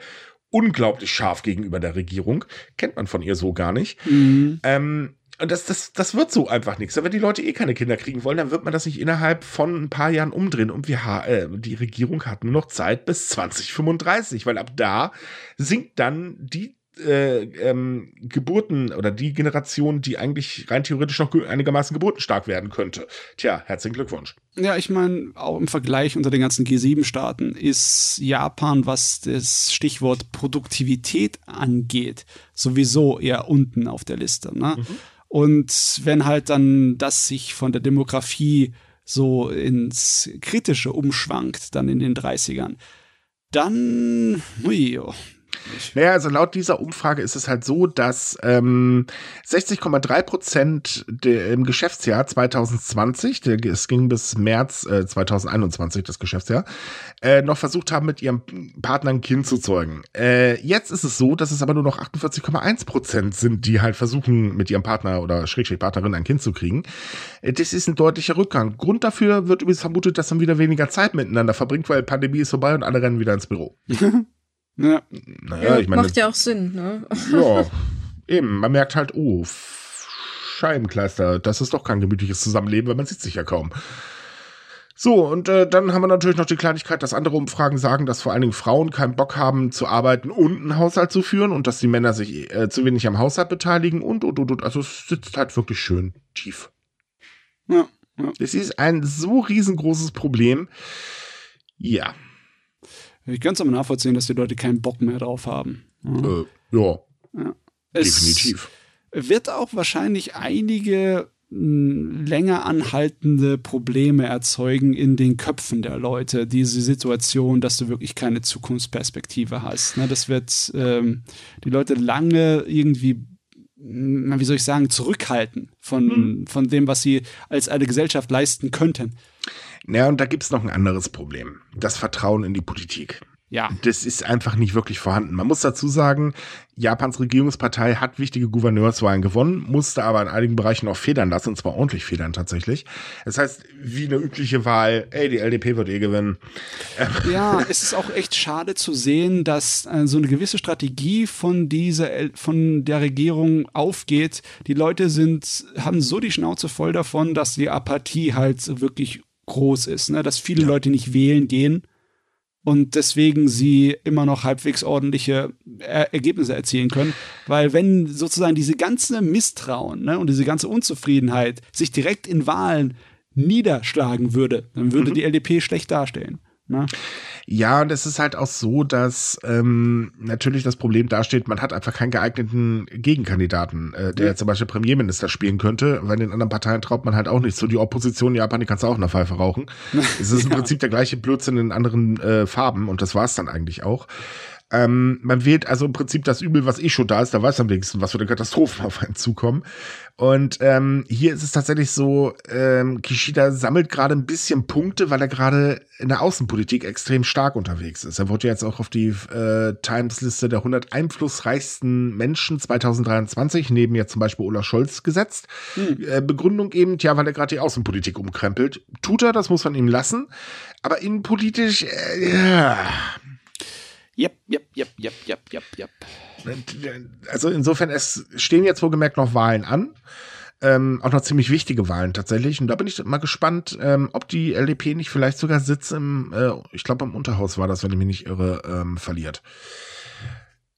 unglaublich scharf gegenüber der Regierung. Kennt man von ihr so gar nicht. Mhm. Ähm, Und das, das, das wird so einfach nichts. Wenn die Leute eh keine Kinder kriegen wollen, dann wird man das nicht innerhalb von ein paar Jahren umdrehen. Und wir, äh, die Regierung hat nur noch Zeit bis zwanzig fünfunddreißig, weil ab da sinkt dann die äh, ähm, Geburten oder die Generation, die eigentlich rein theoretisch noch einigermaßen geburtenstark werden könnte. Tja, herzlichen Glückwunsch. Ja, ich meine, auch im Vergleich unter den ganzen G sieben Staaten ist Japan, was das Stichwort Produktivität angeht, sowieso eher unten auf der Liste, ne? Mhm. Und wenn halt dann das sich von der Demografie so ins Kritische umschwankt, dann in den dreißigern, dann, hui, oh. Naja, also laut dieser Umfrage ist es halt so, dass ähm, sechzig Komma drei Prozent im Geschäftsjahr zwanzig zwanzig, es ging bis März äh, zwanzig einundzwanzig, das Geschäftsjahr, äh, noch versucht haben, mit ihrem Partner ein Kind zu zeugen. Äh, jetzt ist es so, dass es aber nur noch achtundvierzig Komma eins Prozent sind, die halt versuchen, mit ihrem Partner oder Schrägstrich Partnerin ein Kind zu kriegen. Äh, das ist ein deutlicher Rückgang. Grund dafür wird übrigens vermutet, dass man wieder weniger Zeit miteinander verbringt, weil Pandemie ist vorbei und alle rennen wieder ins Büro. Ja. Naja, ja, ich meine, macht ja auch Sinn, ne? Ja, eben. Man merkt halt, oh, Scheibenkleister, das ist doch kein gemütliches Zusammenleben, weil man sieht sich ja kaum. So, und äh, dann haben wir natürlich noch die Kleinigkeit, dass andere Umfragen sagen, dass vor allen Dingen Frauen keinen Bock haben zu arbeiten und einen Haushalt zu führen und dass die Männer sich äh, zu wenig am Haushalt beteiligen und, und, und, und. Also es sitzt halt wirklich schön tief. Ja, ja. Das ist ein so riesengroßes Problem. Ja. Ich kann es aber nachvollziehen, dass die Leute keinen Bock mehr drauf haben. Mhm. Äh, ja, ja. Definitiv. Es wird auch wahrscheinlich einige mh, länger anhaltende Probleme erzeugen in den Köpfen der Leute. Diese Situation, dass du wirklich keine Zukunftsperspektive hast. Ne, das wird ähm, die Leute lange irgendwie, mh, wie soll ich sagen, zurückhalten von, mhm. von dem, was sie als eine Gesellschaft leisten könnten. Ja, und da gibt's noch ein anderes Problem. Das Vertrauen in die Politik. Ja. Das ist einfach nicht wirklich vorhanden. Man muss dazu sagen, Japans Regierungspartei hat wichtige Gouverneurswahlen gewonnen, musste aber in einigen Bereichen auch federn lassen, und zwar ordentlich federn tatsächlich. Das heißt, wie eine übliche Wahl, ey, die L D P wird eh gewinnen. Ja, es ist auch echt schade zu sehen, dass äh, so eine gewisse Strategie von dieser, von der Regierung aufgeht. Die Leute sind, haben so die Schnauze voll davon, dass die Apathie halt wirklich groß ist, ne? Dass viele ja. Leute nicht wählen gehen und deswegen sie immer noch halbwegs ordentliche er- Ergebnisse erzielen können, weil wenn sozusagen diese ganze Misstrauen, ne, und diese ganze Unzufriedenheit sich direkt in Wahlen niederschlagen würde, dann würde mhm. die L D P schlecht dastehen. Ne? Ja, und es ist halt auch so, dass ähm, natürlich das Problem dasteht, man hat einfach keinen geeigneten Gegenkandidaten, äh, der ja. zum Beispiel Premierminister spielen könnte, weil den anderen Parteien traut man halt auch nicht so. Die Opposition in Japan, die kannst du auch in der Pfeife rauchen. Es ist im ja. Prinzip der gleiche Blödsinn in anderen äh, Farben und das war es dann eigentlich auch. Ähm, man wählt also im Prinzip das Übel, was eh schon da ist, da weiß man wenigstens, was für eine Katastrophe auf einen zukommen. Und ähm, hier ist es tatsächlich so, ähm, Kishida sammelt gerade ein bisschen Punkte, weil er gerade in der Außenpolitik extrem stark unterwegs ist. Er wurde jetzt auch auf die äh, Times-Liste der hundert einflussreichsten Menschen zwanzig dreiundzwanzig, neben jetzt zum Beispiel Olaf Scholz, gesetzt. Hm. Äh, Begründung eben, tja, weil er gerade die Außenpolitik umkrempelt. Tut er, das muss man ihm lassen. Aber innenpolitisch, äh, ja... Jep, jep, jep, jep, jep, jep, jep. Also insofern, es stehen jetzt wohlgemerkt noch Wahlen an. Ähm, auch noch ziemlich wichtige Wahlen tatsächlich. Und da bin ich mal gespannt, ähm, ob die L D P nicht vielleicht sogar Sitz im, äh, ich glaube im Unterhaus war das, wenn ich mich nicht irre, ähm, verliert.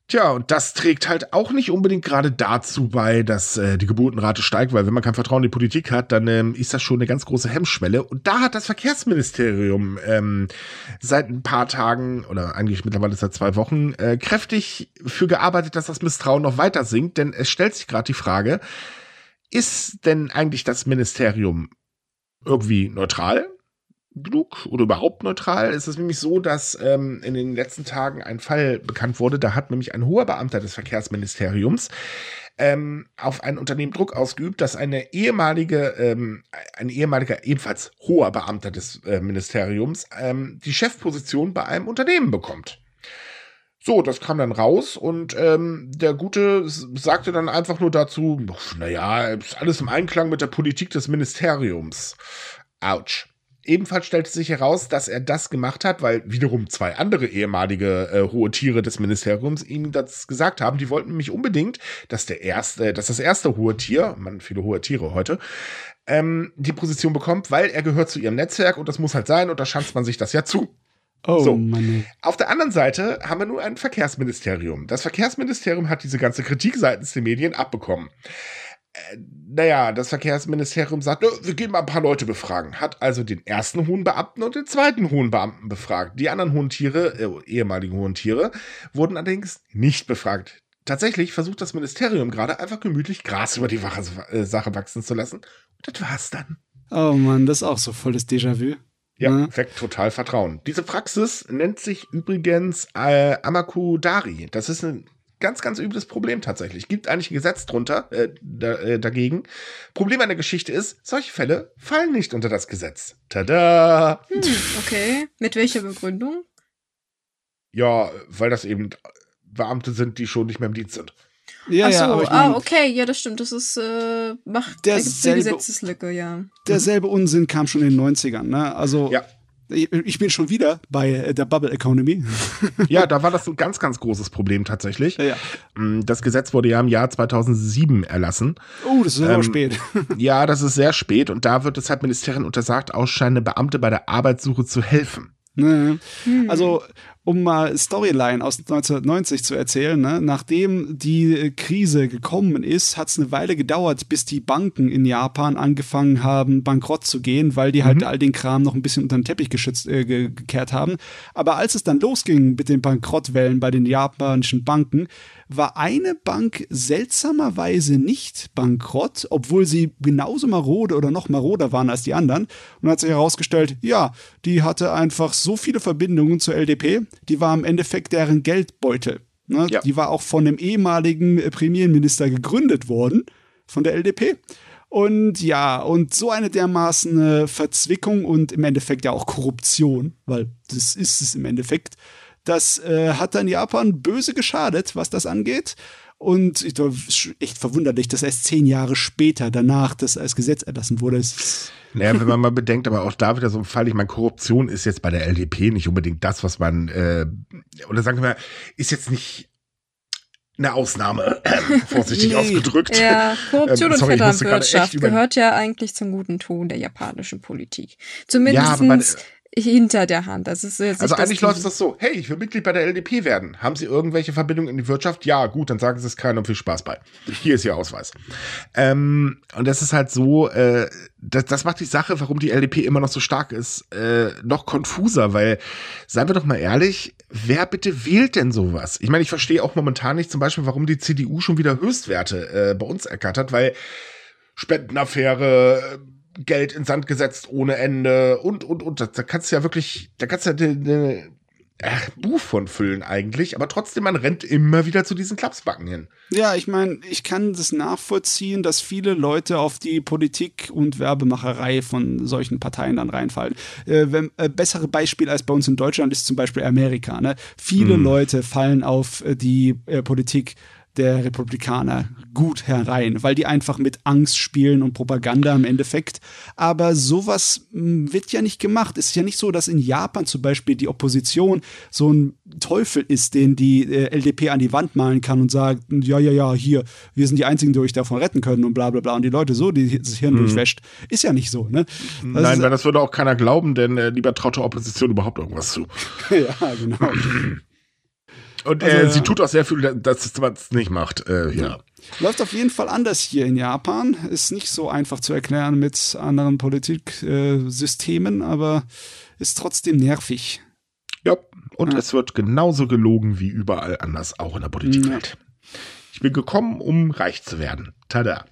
Tja, und das trägt halt auch nicht unbedingt gerade dazu bei, dass äh, die Geburtenrate steigt, weil wenn man kein Vertrauen in die Politik hat, dann ähm, ist das schon eine ganz große Hemmschwelle. Und da hat das Verkehrsministerium ähm, seit ein paar Tagen oder eigentlich mittlerweile seit zwei Wochen äh, kräftig für gearbeitet, dass das Misstrauen noch weiter sinkt. Denn es stellt sich gerade die Frage, ist denn eigentlich das Ministerium irgendwie neutral genug oder überhaupt neutral? Es ist nämlich so, dass ähm, in den letzten Tagen ein Fall bekannt wurde, da hat nämlich ein hoher Beamter des Verkehrsministeriums ähm, auf ein Unternehmen Druck ausgeübt, dass eine ehemalige, ähm, ein ehemaliger ebenfalls hoher Beamter des äh, Ministeriums ähm, die Chefposition bei einem Unternehmen bekommt. So, das kam dann raus und ähm, der Gute sagte dann einfach nur dazu, naja, ist alles im Einklang mit der Politik des Ministeriums. Autsch. Ebenfalls stellte sich heraus, dass er das gemacht hat, weil wiederum zwei andere ehemalige äh, hohe Tiere des Ministeriums ihm das gesagt haben. Die wollten nämlich unbedingt, dass der erste, dass das erste hohe Tier, man, viele hohe Tiere heute, ähm, die Position bekommt, weil er gehört zu ihrem Netzwerk und das muss halt sein und da schanzt man sich das ja zu. Oh, so. Mann. Auf der anderen Seite haben wir nun ein Verkehrsministerium. Das Verkehrsministerium hat diese ganze Kritik seitens der Medien abbekommen. Naja, das Verkehrsministerium sagt, wir gehen mal ein paar Leute befragen. Hat also den ersten hohen Beamten und den zweiten hohen Beamten befragt. Die anderen hohen Tiere, äh, ehemaligen hohen Tiere, wurden allerdings nicht befragt. Tatsächlich versucht das Ministerium gerade einfach gemütlich Gras über die Sache wachsen zu lassen. Und das war's dann. Oh Mann, das ist auch so volles Déjà-vu. Ja, mhm. Weckt total Vertrauen. Diese Praxis nennt sich übrigens äh, Amakudari. Das ist ein ganz, ganz übles Problem tatsächlich. Gibt eigentlich ein Gesetz drunter, äh, da, äh, dagegen. Problem an der Geschichte ist, solche Fälle fallen nicht unter das Gesetz. Tada! Hm, okay. Mit welcher Begründung? Ja, weil das eben Beamte sind, die schon nicht mehr im Dienst sind. Ja, so, ja, aber ich mein, ah, okay, ja, das stimmt. Das ist, äh, macht eine Gesetzeslücke, ja. Derselbe Unsinn kam schon in den neunzigern, ne? Also, ja. ich, ich bin schon wieder bei der Bubble Economy. Ja, da war das ein ganz, ganz großes Problem tatsächlich. Ja, ja. Das Gesetz wurde ja im Jahr zweitausendsieben erlassen. Oh, das ist ähm, aber spät. Ja, das ist sehr spät und da wird deshalb Ministerien untersagt, ausscheidende Beamte bei der Arbeitssuche zu helfen. Ne. Hm. Also, um mal Storyline aus neunzehnhundertneunzig zu erzählen, ne? Nachdem die Krise gekommen ist, hat es eine Weile gedauert, bis die Banken in Japan angefangen haben, bankrott zu gehen, weil die mhm. halt all den Kram noch ein bisschen unter den Teppich geschützt, äh, gekehrt haben. Aber als es dann losging mit den Bankrottwellen bei den japanischen Banken, war eine Bank seltsamerweise nicht bankrott, obwohl sie genauso marode oder noch maroder waren als die anderen. Und hat sich herausgestellt, ja, die hatte einfach so viele Verbindungen zur L D P, die war im Endeffekt deren Geldbeutel. Ne? Ja. Die war auch von dem ehemaligen Premierminister gegründet worden, von der L D P. Und ja, und so eine dermaßen Verzwickung und im Endeffekt ja auch Korruption, weil das ist es im Endeffekt. Das äh, hat dann Japan böse geschadet, was das angeht. Und ich glaube, echt verwunderlich, dass erst zehn Jahre später danach das als Gesetz erlassen wurde. Naja, wenn man mal bedenkt, aber auch da wieder so ein Fall, ich meine, Korruption ist jetzt bei der L D P nicht unbedingt das, was man, äh, oder sagen wir mal, ist jetzt nicht eine Ausnahme, äh, vorsichtig nee. ausgedrückt. Ja, Korruption ähm, sorry, und Vetternwirtschaft gehört ja eigentlich zum guten Ton der japanischen Politik. Zumindest... Ja, hinter der Hand. Das ist jetzt also eigentlich läuft das so, hey, ich will Mitglied bei der L D P werden. Haben Sie irgendwelche Verbindungen in die Wirtschaft? Ja, gut, dann sagen Sie es keinem und viel Spaß bei. Hier ist Ihr Ausweis. Ähm, und das ist halt so, äh, das, das macht die Sache, warum die L D P immer noch so stark ist, äh, noch konfuser, weil, seien wir doch mal ehrlich, wer bitte wählt denn sowas? Ich meine, ich verstehe auch momentan nicht zum Beispiel, warum die C D U schon wieder Höchstwerte äh, bei uns ergattert, weil Spendenaffäre, Geld in Sand gesetzt ohne Ende und, und, und. Da kannst du ja wirklich, da kannst du ja ein Buch von füllen eigentlich, aber trotzdem, man rennt immer wieder zu diesen Klapsbacken hin. Ja, ich meine, ich kann das nachvollziehen, dass viele Leute auf die Politik und Werbemacherei von solchen Parteien dann reinfallen. Äh, wenn, äh, bessere Beispiel als bei uns in Deutschland ist zum Beispiel Amerika. Ne? Viele hm. Leute fallen auf die äh, Politik der Republikaner gut herein, weil die einfach mit Angst spielen und Propaganda im Endeffekt. Aber sowas wird ja nicht gemacht. Es ist ja nicht so, dass in Japan zum Beispiel die Opposition so ein Teufel ist, den die L D P an die Wand malen kann und sagt, ja, ja, ja, hier, wir sind die Einzigen, die euch davon retten können und bla, bla, bla. Und die Leute so, die das Hirn mhm. durchwäscht. Ist ja nicht so, ne? Das Nein, weil das würde auch keiner glauben, denn äh, lieber traut der Opposition überhaupt irgendwas zu. Ja, genau. Und äh, also, sie tut auch sehr viel, dass man es nicht macht. Äh, ja. Läuft auf jeden Fall anders hier in Japan. Ist nicht so einfach zu erklären mit anderen Politiksystemen, äh, aber ist trotzdem nervig. Ja, und ja. es wird genauso gelogen wie überall anders, auch in der Politikwelt. Ja. Ich bin gekommen, um reich zu werden. Tada.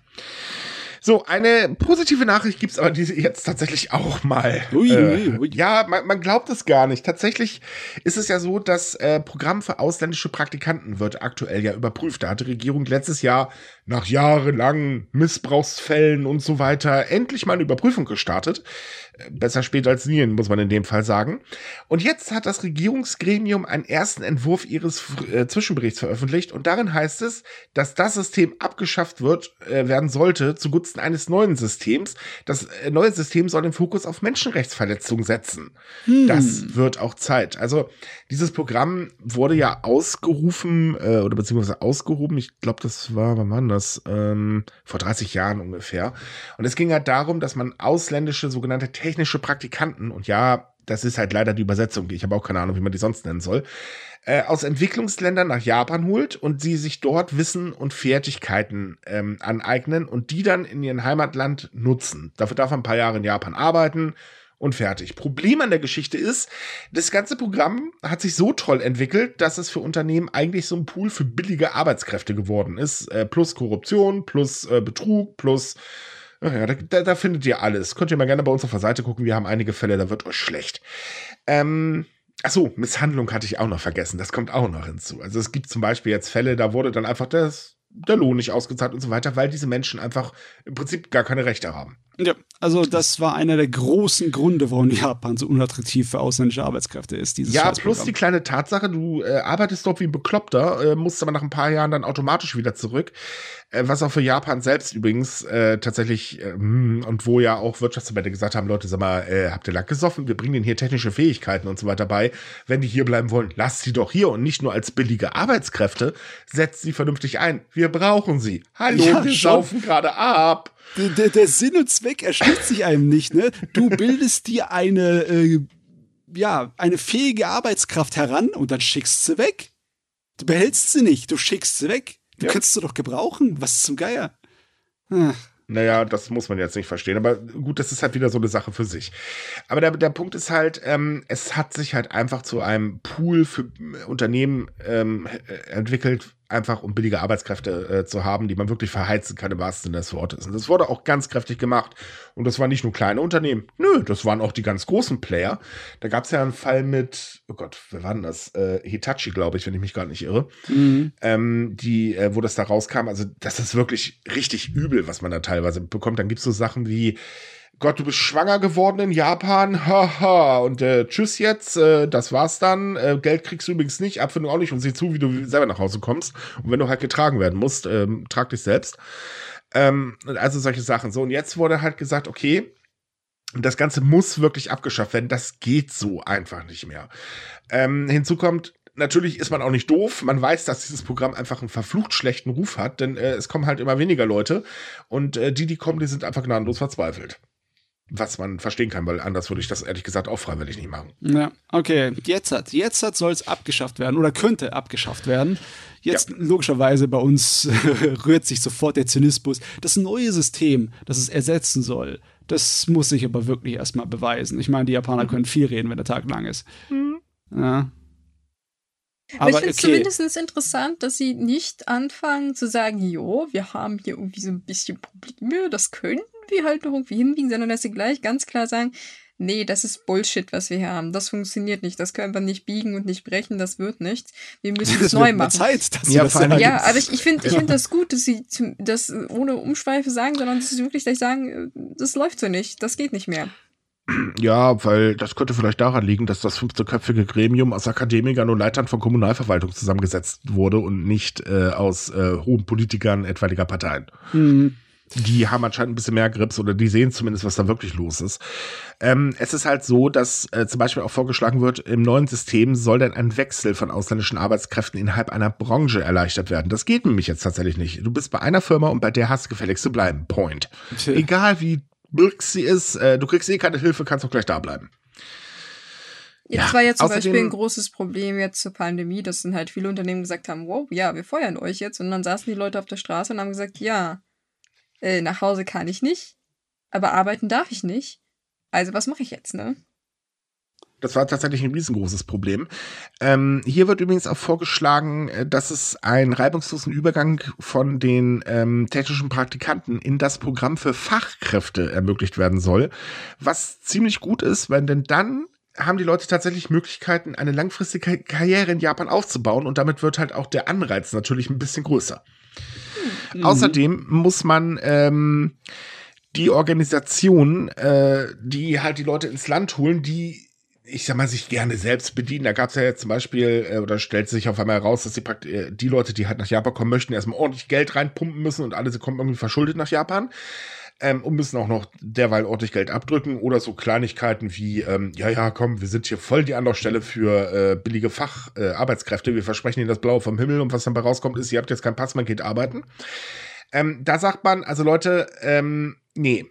So, eine positive Nachricht gibt es aber diese jetzt tatsächlich auch mal. Ui, ui, ui. Äh, ja, man, man glaubt es gar nicht. Tatsächlich ist es ja so, das äh, Programm für ausländische Praktikanten wird aktuell ja überprüft. Da hat die Regierung letztes Jahr nach jahrelangen Missbrauchsfällen und so weiter endlich mal eine Überprüfung gestartet. Besser spät als nie, muss man in dem Fall sagen. Und jetzt hat das Regierungsgremium einen ersten Entwurf ihres äh, Zwischenberichts veröffentlicht. Und darin heißt es, dass das System abgeschafft wird, äh, werden sollte, zugunsten Zugunsten eines neuen Systems. Das neue System soll den Fokus auf Menschenrechtsverletzungen setzen. Hm. Das wird auch Zeit. Also dieses Programm wurde ja ausgerufen äh, oder beziehungsweise ausgehoben. Ich glaube, das war, wann war das? Ähm, vor dreißig Jahren ungefähr. Und es ging halt darum, dass man ausländische sogenannte technische Praktikanten, und ja, das ist halt leider die Übersetzung, ich habe auch keine Ahnung, wie man die sonst nennen soll, äh, aus Entwicklungsländern nach Japan holt und sie sich dort Wissen und Fertigkeiten ähm, aneignen und die dann in ihrem Heimatland nutzen. Dafür darf man ein paar Jahre in Japan arbeiten und fertig. Problem an der Geschichte ist, das ganze Programm hat sich so toll entwickelt, dass es für Unternehmen eigentlich so ein Pool für billige Arbeitskräfte geworden ist. Äh, plus Korruption, plus äh, Betrug, plus... Ja, da, da findet ihr alles. Könnt ihr mal gerne bei uns auf der Seite gucken. Wir haben einige Fälle, da wird euch schlecht. Ähm, achso, Misshandlung hatte ich auch noch vergessen. Das kommt auch noch hinzu. Also es gibt zum Beispiel jetzt Fälle, da wurde dann einfach das, der Lohn nicht ausgezahlt und so weiter, weil diese Menschen einfach im Prinzip gar keine Rechte haben. Ja, also das war einer der großen Gründe, warum Japan so unattraktiv für ausländische Arbeitskräfte ist. Dieses ja, plus die kleine Tatsache, du äh, arbeitest dort wie ein Bekloppter, äh, musst aber nach ein paar Jahren dann automatisch wieder zurück, äh, was auch für Japan selbst übrigens äh, tatsächlich, äh, und wo ja auch Wirtschaftsverbände gesagt haben, Leute, sag mal, äh, habt ihr Lack gesoffen? Wir bringen denen hier technische Fähigkeiten und so weiter bei. Wenn die hier bleiben wollen, lasst sie doch hier und nicht nur als billige Arbeitskräfte, setzt sie vernünftig ein. Wir brauchen sie. Hallo, ja, wir saufen gerade ab. Der, der, der Sinn und Zweck erschließt sich einem nicht, ne? Du bildest dir eine, äh, ja, eine fähige Arbeitskraft heran und dann schickst sie weg. Du behältst sie nicht, du schickst sie weg. Du ja. kannst sie doch gebrauchen. Was zum Geier? Hm. Naja, das muss man jetzt nicht verstehen. Aber gut, das ist halt wieder so eine Sache für sich. Aber der, der Punkt ist halt, ähm, es hat sich halt einfach zu einem Pool für Unternehmen ähm, entwickelt, einfach um billige Arbeitskräfte äh, zu haben, die man wirklich verheizen kann, im wahrsten Sinne des Wortes. Und das wurde auch ganz kräftig gemacht. Und das waren nicht nur kleine Unternehmen. Nö, das waren auch die ganz großen Player. Da gab es ja einen Fall mit, oh Gott, wer war denn das? Äh, Hitachi, glaube ich, wenn ich mich gar nicht irre. Mhm. Ähm, die, äh, wo das da rauskam. Also das ist wirklich richtig übel, was man da teilweise bekommt. Dann gibt es so Sachen wie, Gott, du bist schwanger geworden in Japan, haha, und äh, tschüss jetzt, äh, das war's dann, äh, Geld kriegst du übrigens nicht, Abfindung auch nicht und sieh zu, wie du selber nach Hause kommst und wenn du halt getragen werden musst, ähm, trag dich selbst, ähm, also solche Sachen, so, und jetzt wurde halt gesagt, okay, das Ganze muss wirklich abgeschafft werden, das geht so einfach nicht mehr. Ähm, hinzu kommt, natürlich ist man auch nicht doof, man weiß, dass dieses Programm einfach einen verflucht schlechten Ruf hat, denn äh, es kommen halt immer weniger Leute und äh, die, die kommen, die sind einfach gnadenlos verzweifelt. Was man verstehen kann, weil anders würde ich das ehrlich gesagt auch freiwillig nicht machen. Ja, okay. Jetzt hat, jetzt hat soll es abgeschafft werden oder könnte abgeschafft werden. Jetzt ja. logischerweise bei uns rührt sich sofort der Zynismus. Das neue System, das es ersetzen soll, das muss sich aber wirklich erstmal beweisen. Ich meine, die Japaner mhm. können viel reden, wenn der Tag lang ist. Mhm. Ja. Aber ich finde es okay. zumindest interessant, dass sie nicht anfangen zu sagen, jo, wir haben hier irgendwie so ein bisschen Probleme, das können wir halt noch irgendwie hinbiegen, sondern dass sie gleich ganz klar sagen, nee, das ist Bullshit, was wir hier haben. Das funktioniert nicht, das können wir nicht biegen und nicht brechen, das wird nichts. Wir müssen das es neu machen. Zeit, dass ja, das ja, ja, aber ich, ich finde ich find das gut, dass sie zum, das ohne Umschweife sagen, sondern dass sie wirklich gleich sagen, das läuft so nicht, das geht nicht mehr. Ja, weil das könnte vielleicht daran liegen, dass das fünfzehnköpfige Gremium aus Akademikern und Leitern von Kommunalverwaltungen zusammengesetzt wurde und nicht äh, aus äh, hohen Politikern etwaiger Parteien. Mhm. Die haben anscheinend ein bisschen mehr Grips oder die sehen zumindest, was da wirklich los ist. Ähm, es ist halt so, dass äh, zum Beispiel auch vorgeschlagen wird, im neuen System soll dann ein Wechsel von ausländischen Arbeitskräften innerhalb einer Branche erleichtert werden. Das geht nämlich jetzt tatsächlich nicht. Du bist bei einer Firma und bei der hast du gefälligst zu bleiben. Point. Tja. Egal wie birg sie ist, äh, du kriegst eh keine Hilfe, kannst auch gleich da bleiben. Jetzt ja, war ja zum Beispiel ein großes Problem jetzt zur Pandemie, dass dann halt viele Unternehmen gesagt haben, wow, ja, wir feuern euch jetzt. Und dann saßen die Leute auf der Straße und haben gesagt, ja, äh, nach Hause kann ich nicht, aber arbeiten darf ich nicht. Also was mache ich jetzt, ne? Das war tatsächlich ein riesengroßes Problem. Ähm, hier wird übrigens auch vorgeschlagen, dass es einen reibungslosen Übergang von den ähm, technischen Praktikanten in das Programm für Fachkräfte ermöglicht werden soll, was ziemlich gut ist, weil denn dann haben die Leute tatsächlich Möglichkeiten, eine langfristige Karriere in Japan aufzubauen und damit wird halt auch der Anreiz natürlich ein bisschen größer. Mhm. Außerdem muss man ähm, die Organisation, äh, die halt die Leute ins Land holen, die ich sag mal, sich gerne selbst bedienen. Da gab es ja jetzt zum Beispiel, äh, oder stellt sich auf einmal heraus, dass die, äh, die Leute, die halt nach Japan kommen möchten, erstmal ordentlich Geld reinpumpen müssen und alle, sie kommen irgendwie verschuldet nach Japan. ähm, und müssen auch noch derweil ordentlich Geld abdrücken oder so Kleinigkeiten wie, ähm, ja, ja, komm, wir sind hier voll die Anlaufstelle für äh, billige Facharbeitskräfte, äh, wir versprechen ihnen das Blaue vom Himmel und was dann bei rauskommt ist, ihr habt jetzt keinen Pass, man geht arbeiten. Ähm, da sagt man, also Leute, ähm, nee,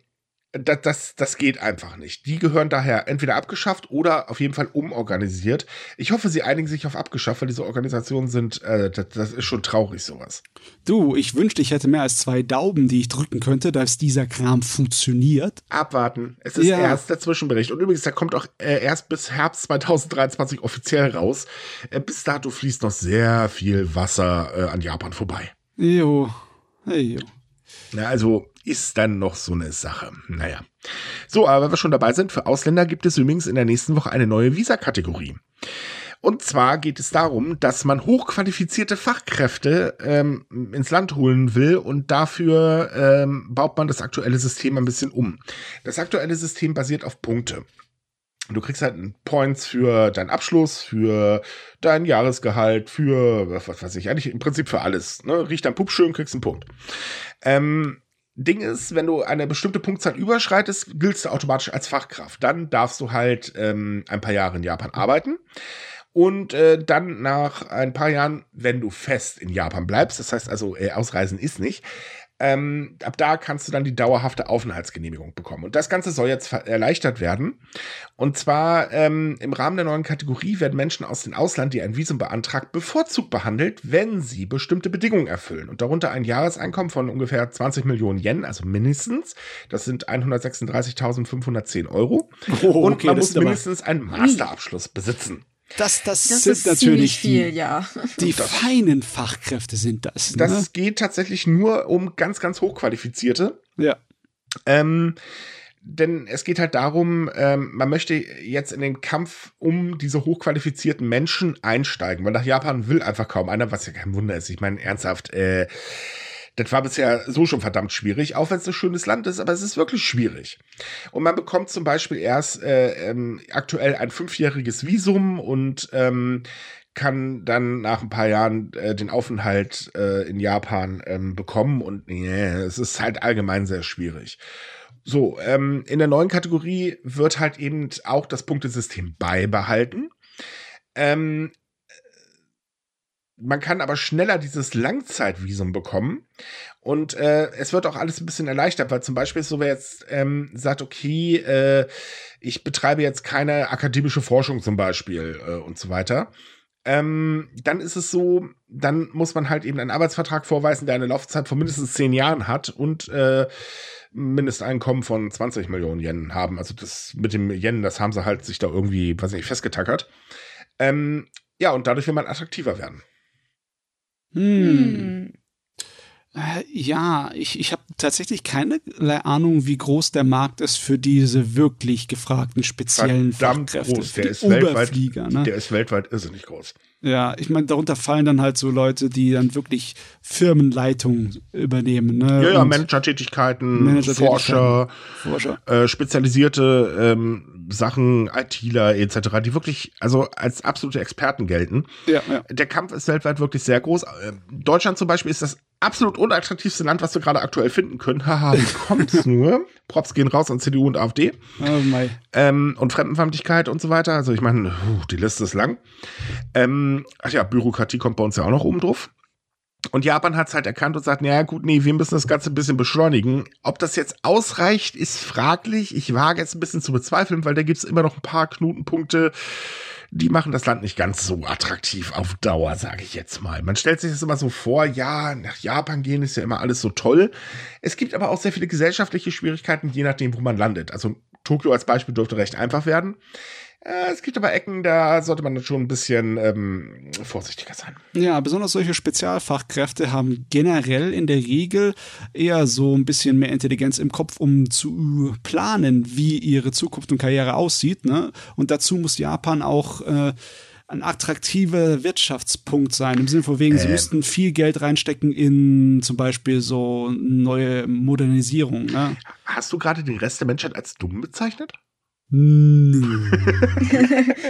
das, das, das geht einfach nicht. Die gehören daher entweder abgeschafft oder auf jeden Fall umorganisiert. Ich hoffe, sie einigen sich auf abgeschafft, weil diese Organisationen sind, äh, das, das ist schon traurig, sowas. Du, ich wünschte, ich hätte mehr als zwei Daumen, die ich drücken könnte, dass dieser Kram funktioniert. Abwarten. Es ist ja erst der Zwischenbericht. Und übrigens, der kommt auch äh, erst bis Herbst zwanzig dreiundzwanzig offiziell raus. Äh, bis dato fließt noch sehr viel Wasser äh, an Japan vorbei. Jo. Hey, jo. Na, also ist dann noch so eine Sache. Naja. So, aber wenn wir schon dabei sind, für Ausländer gibt es übrigens in der nächsten Woche eine neue Visa-Kategorie. Und zwar geht es darum, dass man hochqualifizierte Fachkräfte ähm, ins Land holen will und dafür ähm, baut man das aktuelle System ein bisschen um. Das aktuelle System basiert auf Punkte. Du kriegst halt Points für deinen Abschluss, für dein Jahresgehalt, für, was weiß ich, eigentlich im Prinzip für alles. Ne? Riecht dein Pup schön, kriegst einen Punkt. Ähm, Ding ist, wenn du eine bestimmte Punktzahl überschreitest, giltst du automatisch als Fachkraft. Dann darfst du halt ähm, ein paar Jahre in Japan arbeiten. Und äh, dann nach ein paar Jahren, wenn du fest in Japan bleibst, das heißt also, äh, ausreisen ist nicht, Ähm, ab da kannst du dann die dauerhafte Aufenthaltsgenehmigung bekommen. Und das Ganze soll jetzt erleichtert werden. Und zwar ähm, im Rahmen der neuen Kategorie werden Menschen aus dem Ausland, die ein Visum beantragen, bevorzugt behandelt, wenn sie bestimmte Bedingungen erfüllen. Und darunter ein Jahreseinkommen von ungefähr zwanzig Millionen Yen, also mindestens. Das sind hundertsechsunddreißigtausendfünfhundertzehn Euro. Oh, und okay, man muss mindestens einen Masterabschluss besitzen. Das, das, das sind ist natürlich viel, die, ja. die feinen Fachkräfte sind das. Das ne? geht tatsächlich nur um ganz, ganz Hochqualifizierte. Ja. Ähm, denn es geht halt darum, ähm, man möchte jetzt in den Kampf um diese hochqualifizierten Menschen einsteigen, weil nach Japan will einfach kaum einer, was ja kein Wunder ist. Ich meine, ernsthaft, äh, das war bisher so schon verdammt schwierig, auch wenn es ein schönes Land ist, aber es ist wirklich schwierig. Und man bekommt zum Beispiel erst äh, ähm, aktuell ein fünfjähriges Visum und ähm, kann dann nach ein paar Jahren äh, den Aufenthalt äh, in Japan ähm, bekommen. Und yeah, es ist halt allgemein sehr schwierig. So, ähm, in der neuen Kategorie wird halt eben auch das Punktesystem beibehalten. Ähm, Man kann aber schneller dieses Langzeitvisum bekommen und äh, es wird auch alles ein bisschen erleichtert, weil zum Beispiel ist so, wer jetzt ähm, sagt, okay, äh, ich betreibe jetzt keine akademische Forschung zum Beispiel äh, und so weiter, ähm, dann ist es so, dann muss man halt eben einen Arbeitsvertrag vorweisen, der eine Laufzeit von mindestens zehn Jahren hat und äh, Mindesteinkommen von zwanzig Millionen Yen haben. Also das mit dem Yen, das haben sie halt sich da irgendwie, weiß nicht, festgetackert. Ähm, ja, und dadurch will man attraktiver werden. Hm. Äh, ja, ich, ich habe tatsächlich keine Ahnung, wie groß der Markt ist für diese wirklich gefragten speziellen Verdammt Fachkräfte. Groß. Der, ist weltweit, ne? der ist weltweit irrsinnig groß. Ja, ich meine, darunter fallen dann halt so Leute, die dann wirklich Firmenleitung übernehmen. Ne? Ja, ja, Managertätigkeiten, Manager Forscher, Forscher. Äh, spezialisierte ähm, Sachen, ITler et cetera, die wirklich also als absolute Experten gelten. Ja, ja. Der Kampf ist weltweit wirklich sehr groß. Deutschland zum Beispiel ist das absolut unattraktivste Land, was wir gerade aktuell finden können. Haha, wie kommt's nur? Props gehen raus an C D U und A f D. Oh mein. Ähm, und Fremdenfeindlichkeit und so weiter. Also ich meine, die Liste ist lang. Ähm, ach ja, Bürokratie kommt bei uns ja auch noch oben drauf. Und Japan hat es halt erkannt und sagt, naja gut, nee, wir müssen das Ganze ein bisschen beschleunigen. Ob das jetzt ausreicht, ist fraglich. Ich wage es ein bisschen zu bezweifeln, weil da gibt es immer noch ein paar Knotenpunkte, die machen das Land nicht ganz so attraktiv auf Dauer, sage ich jetzt mal. Man stellt sich das immer so vor, ja, nach Japan gehen ist ja immer alles so toll. Es gibt aber auch sehr viele gesellschaftliche Schwierigkeiten, je nachdem, wo man landet. Also Tokio als Beispiel dürfte recht einfach werden. Äh, es gibt aber Ecken, da sollte man dann schon ein bisschen ähm, vorsichtiger sein. Ja, besonders solche Spezialfachkräfte haben generell in der Regel eher so ein bisschen mehr Intelligenz im Kopf, um zu planen, wie ihre Zukunft und Karriere aussieht. Ne? Und dazu muss Japan auch äh, ein attraktiver Wirtschaftspunkt sein, im Sinne von wegen, ähm. sie müssten viel Geld reinstecken in zum Beispiel so neue Modernisierung. Ne? Hast du gerade den Rest der Menschheit als dumm bezeichnet? Nö.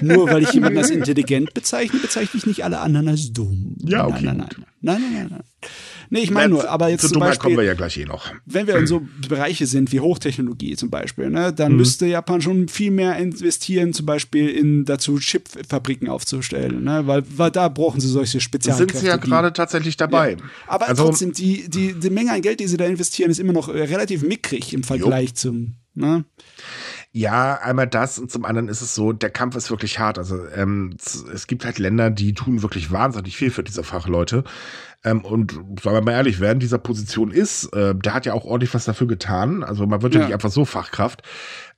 Nur weil ich jemanden als intelligent bezeichne, bezeichne ich nicht alle anderen als dumm. Ja, okay. Nein, nein, nein. Nein, nein, nein, nein. Nee, ich meine nur, aber jetzt. Zu Dummheit kommen wir ja gleich eh noch. Wenn wir in so Bereiche sind wie Hochtechnologie zum Beispiel, ne, dann mhm. müsste Japan schon viel mehr investieren, zum Beispiel in dazu Chipfabriken aufzustellen, ne, weil, weil da brauchen sie solche Spezialkräfte. Da sind sie ja gerade tatsächlich dabei. Ja. Aber also, trotzdem, die, die, die Menge an Geld, die sie da investieren, ist immer noch relativ mickrig im Vergleich jo. zum. Ne? Ja, einmal das und zum anderen ist es so, der Kampf ist wirklich hart. Also ähm, es gibt halt Länder, die tun wirklich wahnsinnig viel für diese Fachleute. Ähm, und sagen wir mal ehrlich, wer in dieser Position ist, äh, der hat ja auch ordentlich was dafür getan. Also man wird ja, ja nicht einfach so Fachkraft.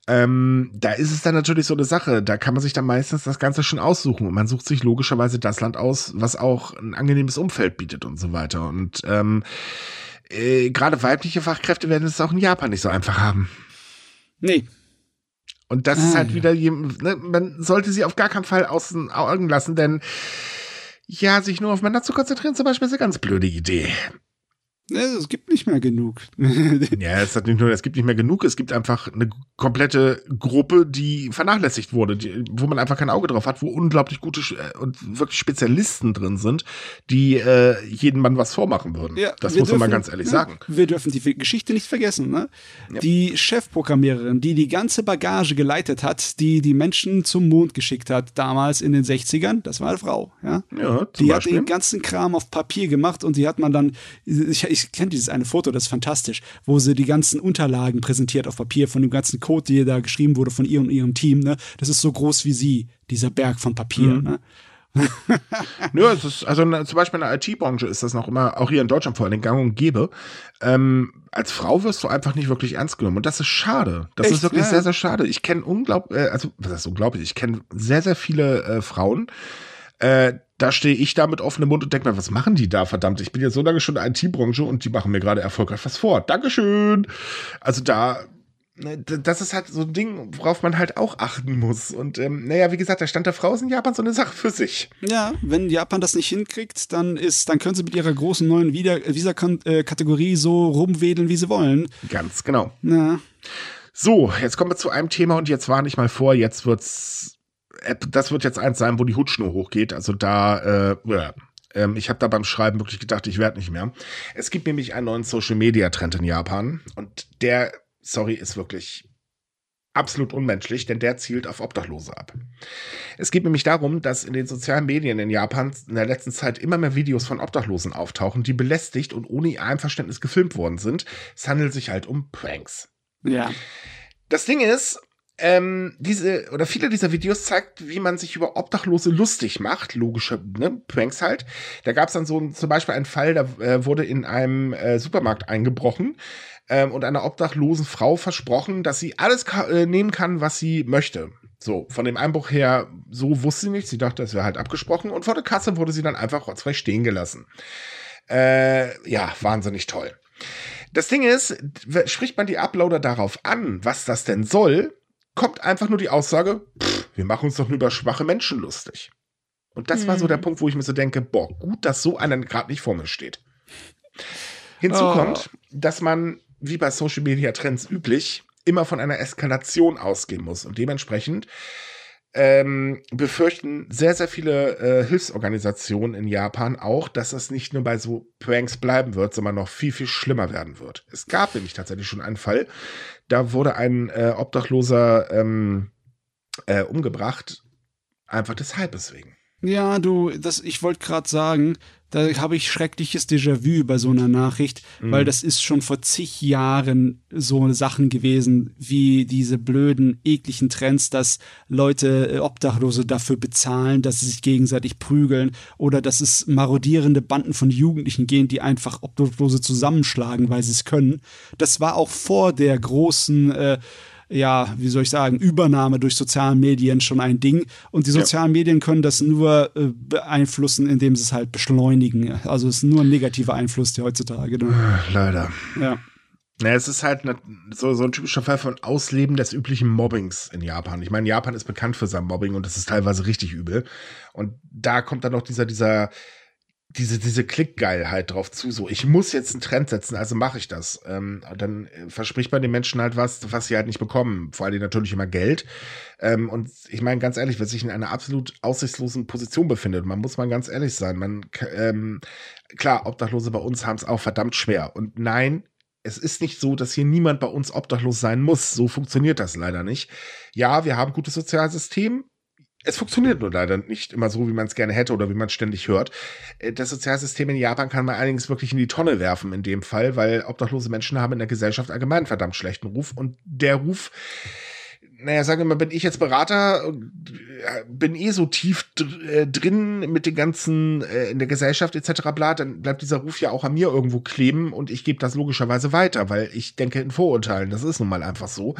Ähm, da ist es dann natürlich so eine Sache, da kann man sich dann meistens das Ganze schon aussuchen und man sucht sich logischerweise das Land aus, was auch ein angenehmes Umfeld bietet und so weiter. Und ähm, äh, gerade weibliche Fachkräfte werden es auch in Japan nicht so einfach haben. Nee. Und das ah, ist halt ja. wieder, ne, man sollte sie auf gar keinen Fall aus den Augen lassen, denn ja, sich nur auf Männer zu konzentrieren zum Beispiel ist eine ganz blöde Idee. Es gibt nicht mehr genug. Ja, es hat nicht nur, es gibt nicht mehr genug, es gibt einfach eine komplette Gruppe, die vernachlässigt wurde, die, wo man einfach kein Auge drauf hat, wo unglaublich gute und wirklich Spezialisten drin sind, die äh, jeden Mann was vormachen würden. Ja, das muss man mal ganz ehrlich ja, sagen. Wir dürfen die Geschichte nicht vergessen. Ne? Ja. Die Chefprogrammiererin, die die ganze Bagage geleitet hat, die die Menschen zum Mond geschickt hat, damals in den sechzigern, das war eine Frau. Ja, ja die Beispiel. Hat den ganzen Kram auf Papier gemacht und die hat man dann, ich, ich Ich kenne dieses eine Foto, das ist fantastisch, wo sie die ganzen Unterlagen präsentiert auf Papier von dem ganzen Code, der da geschrieben wurde von ihr und ihrem Team. Ne? Das ist so groß wie sie, dieser Berg von Papier. Mhm. Ne? Nö, es ist, also ne, zum Beispiel in der I T-Branche ist das noch immer, auch hier in Deutschland vor allem gang und gäbe. Ähm, als Frau wirst du einfach nicht wirklich ernst genommen. Und das ist schade. Das Echt? Ist wirklich ja. sehr, sehr schade. Ich kenne unglaublich, äh, also was heißt unglaublich, ich kenne sehr, sehr viele äh, Frauen, Äh, da stehe ich da mit offenem Mund und denke mir, was machen die da, verdammt? Ich bin jetzt so lange schon in der I T-Branche und die machen mir gerade erfolgreich was vor. Dankeschön! Also da, das ist halt so ein Ding, worauf man halt auch achten muss. Und ähm, naja, wie gesagt, der Stand der Frau ist in Japan so eine Sache für sich. Ja, wenn Japan das nicht hinkriegt, dann ist, dann können sie mit ihrer großen neuen Visa-Kategorie so rumwedeln, wie sie wollen. Ganz genau. Ja. So, jetzt kommen wir zu einem Thema und jetzt warne ich mal vor, jetzt wird's das wird jetzt eins sein, wo die Hutschnur hochgeht. Also da, äh, äh, ich habe da beim Schreiben wirklich gedacht, ich werde nicht mehr. Es gibt nämlich einen neuen Social-Media-Trend in Japan. Und der, sorry, ist wirklich absolut unmenschlich, denn der zielt auf Obdachlose ab. Es geht nämlich darum, dass in den sozialen Medien in Japan in der letzten Zeit immer mehr Videos von Obdachlosen auftauchen, die belästigt und ohne ihr Einverständnis gefilmt worden sind. Es handelt sich halt um Pranks. Ja. Das Ding ist, Ähm, diese oder viele dieser Videos zeigt, wie man sich über Obdachlose lustig macht, logische ne, Pranks halt. Da gab es dann so zum Beispiel einen Fall, da äh, wurde in einem äh, Supermarkt eingebrochen ähm, und einer obdachlosen Frau versprochen, dass sie alles ka- äh, nehmen kann, was sie möchte. So, von dem Einbruch her, so wusste sie nichts, sie dachte, das wäre halt abgesprochen und vor der Kasse wurde sie dann einfach zwei stehen gelassen. Äh, ja, wahnsinnig toll. Das Ding ist, spricht man die Uploader darauf an, was das denn soll, kommt einfach nur die Aussage, pff, wir machen uns doch nur über schwache Menschen lustig. Und das mhm. war so der Punkt, wo ich mir so denke, boah, gut, dass so einer gerade nicht vor mir steht. Hinzu oh. kommt, dass man, wie bei Social Media Trends üblich, immer von einer Eskalation ausgehen muss. Und dementsprechend ähm, befürchten sehr, sehr viele äh, Hilfsorganisationen in Japan auch, dass es nicht nur bei so Pranks bleiben wird, sondern noch viel, viel schlimmer werden wird. Es gab nämlich tatsächlich schon einen Fall, da wurde ein äh, Obdachloser ähm, äh, umgebracht, einfach deshalb deswegen. Ja, du, das, ich wollte gerade sagen, da habe ich schreckliches Déjà-vu bei so einer Nachricht, mhm. weil das ist schon vor zig Jahren so Sachen gewesen, wie diese blöden, ekligen Trends, dass Leute äh, Obdachlose dafür bezahlen, dass sie sich gegenseitig prügeln oder dass es marodierende Banden von Jugendlichen gehen, die einfach Obdachlose zusammenschlagen, weil sie es können. Das war auch vor der großen äh, ja, wie soll ich sagen, Übernahme durch soziale Medien schon ein Ding. Und die sozialen ja. Medien können das nur äh, beeinflussen, indem sie es halt beschleunigen. Also es ist nur ein negativer Einfluss, der heutzutage. Ne? Leider. Ja. Na, es ist halt ne, so, so ein typischer Fall von Ausleben des üblichen Mobbings in Japan. Ich meine, Japan ist bekannt für sein Mobbing und das ist teilweise richtig übel. Und da kommt dann noch dieser, dieser diese, diese Klickgeilheit drauf zu, so, ich muss jetzt einen Trend setzen, also mache ich das. Ähm, dann verspricht man den Menschen halt was, was sie halt nicht bekommen, vor allem natürlich immer Geld. Ähm, und ich meine, ganz ehrlich, wer sich in einer absolut aussichtslosen Position befindet, man muss mal ganz ehrlich sein, man, ähm, klar, Obdachlose bei uns haben es auch verdammt schwer. Und nein, es ist nicht so, dass hier niemand bei uns obdachlos sein muss, so funktioniert das leider nicht. Ja, wir haben ein gutes Sozialsystem, es funktioniert nur leider nicht immer so, wie man es gerne hätte oder wie man ständig hört. Das Sozialsystem in Japan kann man allerdings wirklich in die Tonne werfen in dem Fall, weil obdachlose Menschen haben in der Gesellschaft allgemein einen verdammt schlechten Ruf. Und der Ruf, naja, sagen wir mal, bin ich jetzt Berater, bin eh so tief drin mit den ganzen, in der Gesellschaft et cetera bla, dann bleibt dieser Ruf ja auch an mir irgendwo kleben und ich gebe das logischerweise weiter, weil ich denke in Vorurteilen, das ist nun mal einfach so.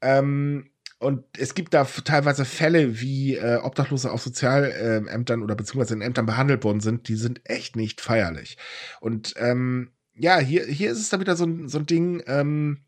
Ähm... Und es gibt da teilweise Fälle, wie äh, Obdachlose auf Sozialämtern oder beziehungsweise in Ämtern behandelt worden sind, die sind echt nicht feierlich. Und ähm, ja, hier, hier ist es dann wieder so, so ein Ding, ähm,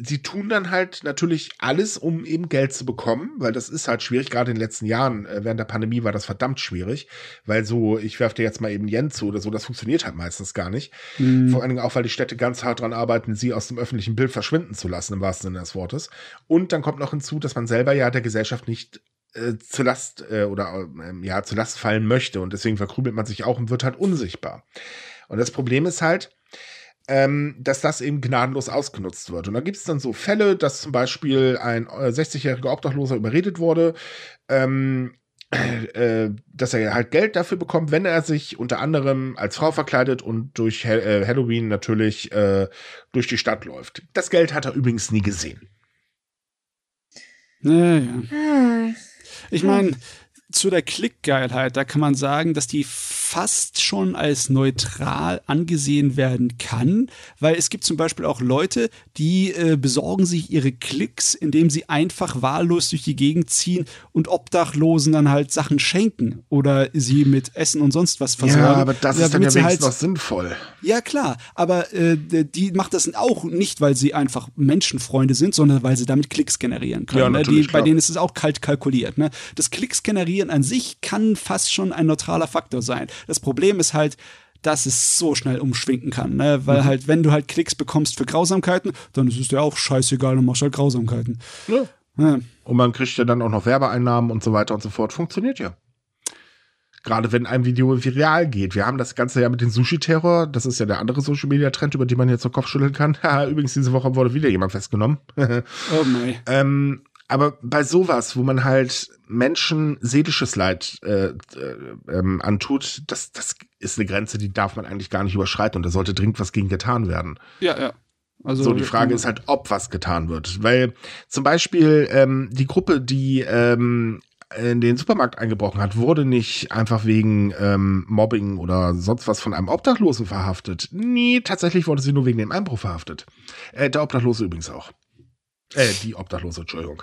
sie tun dann halt natürlich alles, um eben Geld zu bekommen, weil das ist halt schwierig, gerade in den letzten Jahren, äh, während der Pandemie war das verdammt schwierig, weil so, ich werfe dir jetzt mal eben Yen zu oder so, das funktioniert halt meistens gar nicht. Mhm. Vor allen Dingen auch, weil die Städte ganz hart dran arbeiten, sie aus dem öffentlichen Bild verschwinden zu lassen, im wahrsten Sinne des Wortes. Und dann kommt noch hinzu, dass man selber ja der Gesellschaft nicht äh, zur Last äh, oder äh, ja, zur Last fallen möchte und deswegen verkrübelt man sich auch und wird halt unsichtbar. Und das Problem ist halt, Ähm, dass das eben gnadenlos ausgenutzt wird. Und da gibt es dann so Fälle, dass zum Beispiel ein sechzigjähriger Obdachloser überredet wurde, ähm, äh, dass er halt Geld dafür bekommt, wenn er sich unter anderem als Frau verkleidet und durch ha- äh, Halloween natürlich äh, durch die Stadt läuft. Das Geld hat er übrigens nie gesehen. Naja. Ich meine, zu der Klickgeilheit, da kann man sagen, dass die fast schon als neutral angesehen werden kann, weil es gibt zum Beispiel auch Leute, die äh, besorgen sich ihre Klicks, indem sie einfach wahllos durch die Gegend ziehen und Obdachlosen dann halt Sachen schenken oder sie mit Essen und sonst was versorgen. Ja, aber das ja, ist dann ja wenigstens halt noch sinnvoll. Ja, klar, aber äh, die macht das auch nicht, weil sie einfach Menschenfreunde sind, sondern weil sie damit Klicks generieren können. Ja, ne? die, bei denen ist es auch kalt kalkuliert. Ne? Das Klicks generieren an sich kann fast schon ein neutraler Faktor sein. Das Problem ist halt, dass es so schnell umschwinken kann, ne? Weil mhm. halt, wenn du halt Klicks bekommst für Grausamkeiten, dann ist es dir auch scheißegal und machst halt Grausamkeiten. Ja. Ja. Und man kriegt ja dann auch noch Werbeeinnahmen und so weiter und so fort. Funktioniert ja. Gerade wenn ein Video viral geht. Wir haben das Ganze ja mit dem Sushi-Terror. Das ist ja der andere Social-Media-Trend, über den man jetzt den Kopf schütteln kann. Übrigens, diese Woche wurde wieder jemand festgenommen. Oh mein. Ähm, aber bei sowas, wo man halt Menschen seelisches Leid äh, ähm, antut, das, das ist eine Grenze, die darf man eigentlich gar nicht überschreiten. Und da sollte dringend was gegen getan werden. Ja, ja. Also so, die Frage ist halt, ob was getan wird. Weil zum Beispiel ähm, die Gruppe, die ähm, in den Supermarkt eingebrochen hat, wurde nicht einfach wegen ähm, Mobbing oder sonst was von einem Obdachlosen verhaftet. Nee, tatsächlich wurde sie nur wegen dem Einbruch verhaftet. Äh, der Obdachlose übrigens auch. Äh, die Obdachlose, Entschuldigung.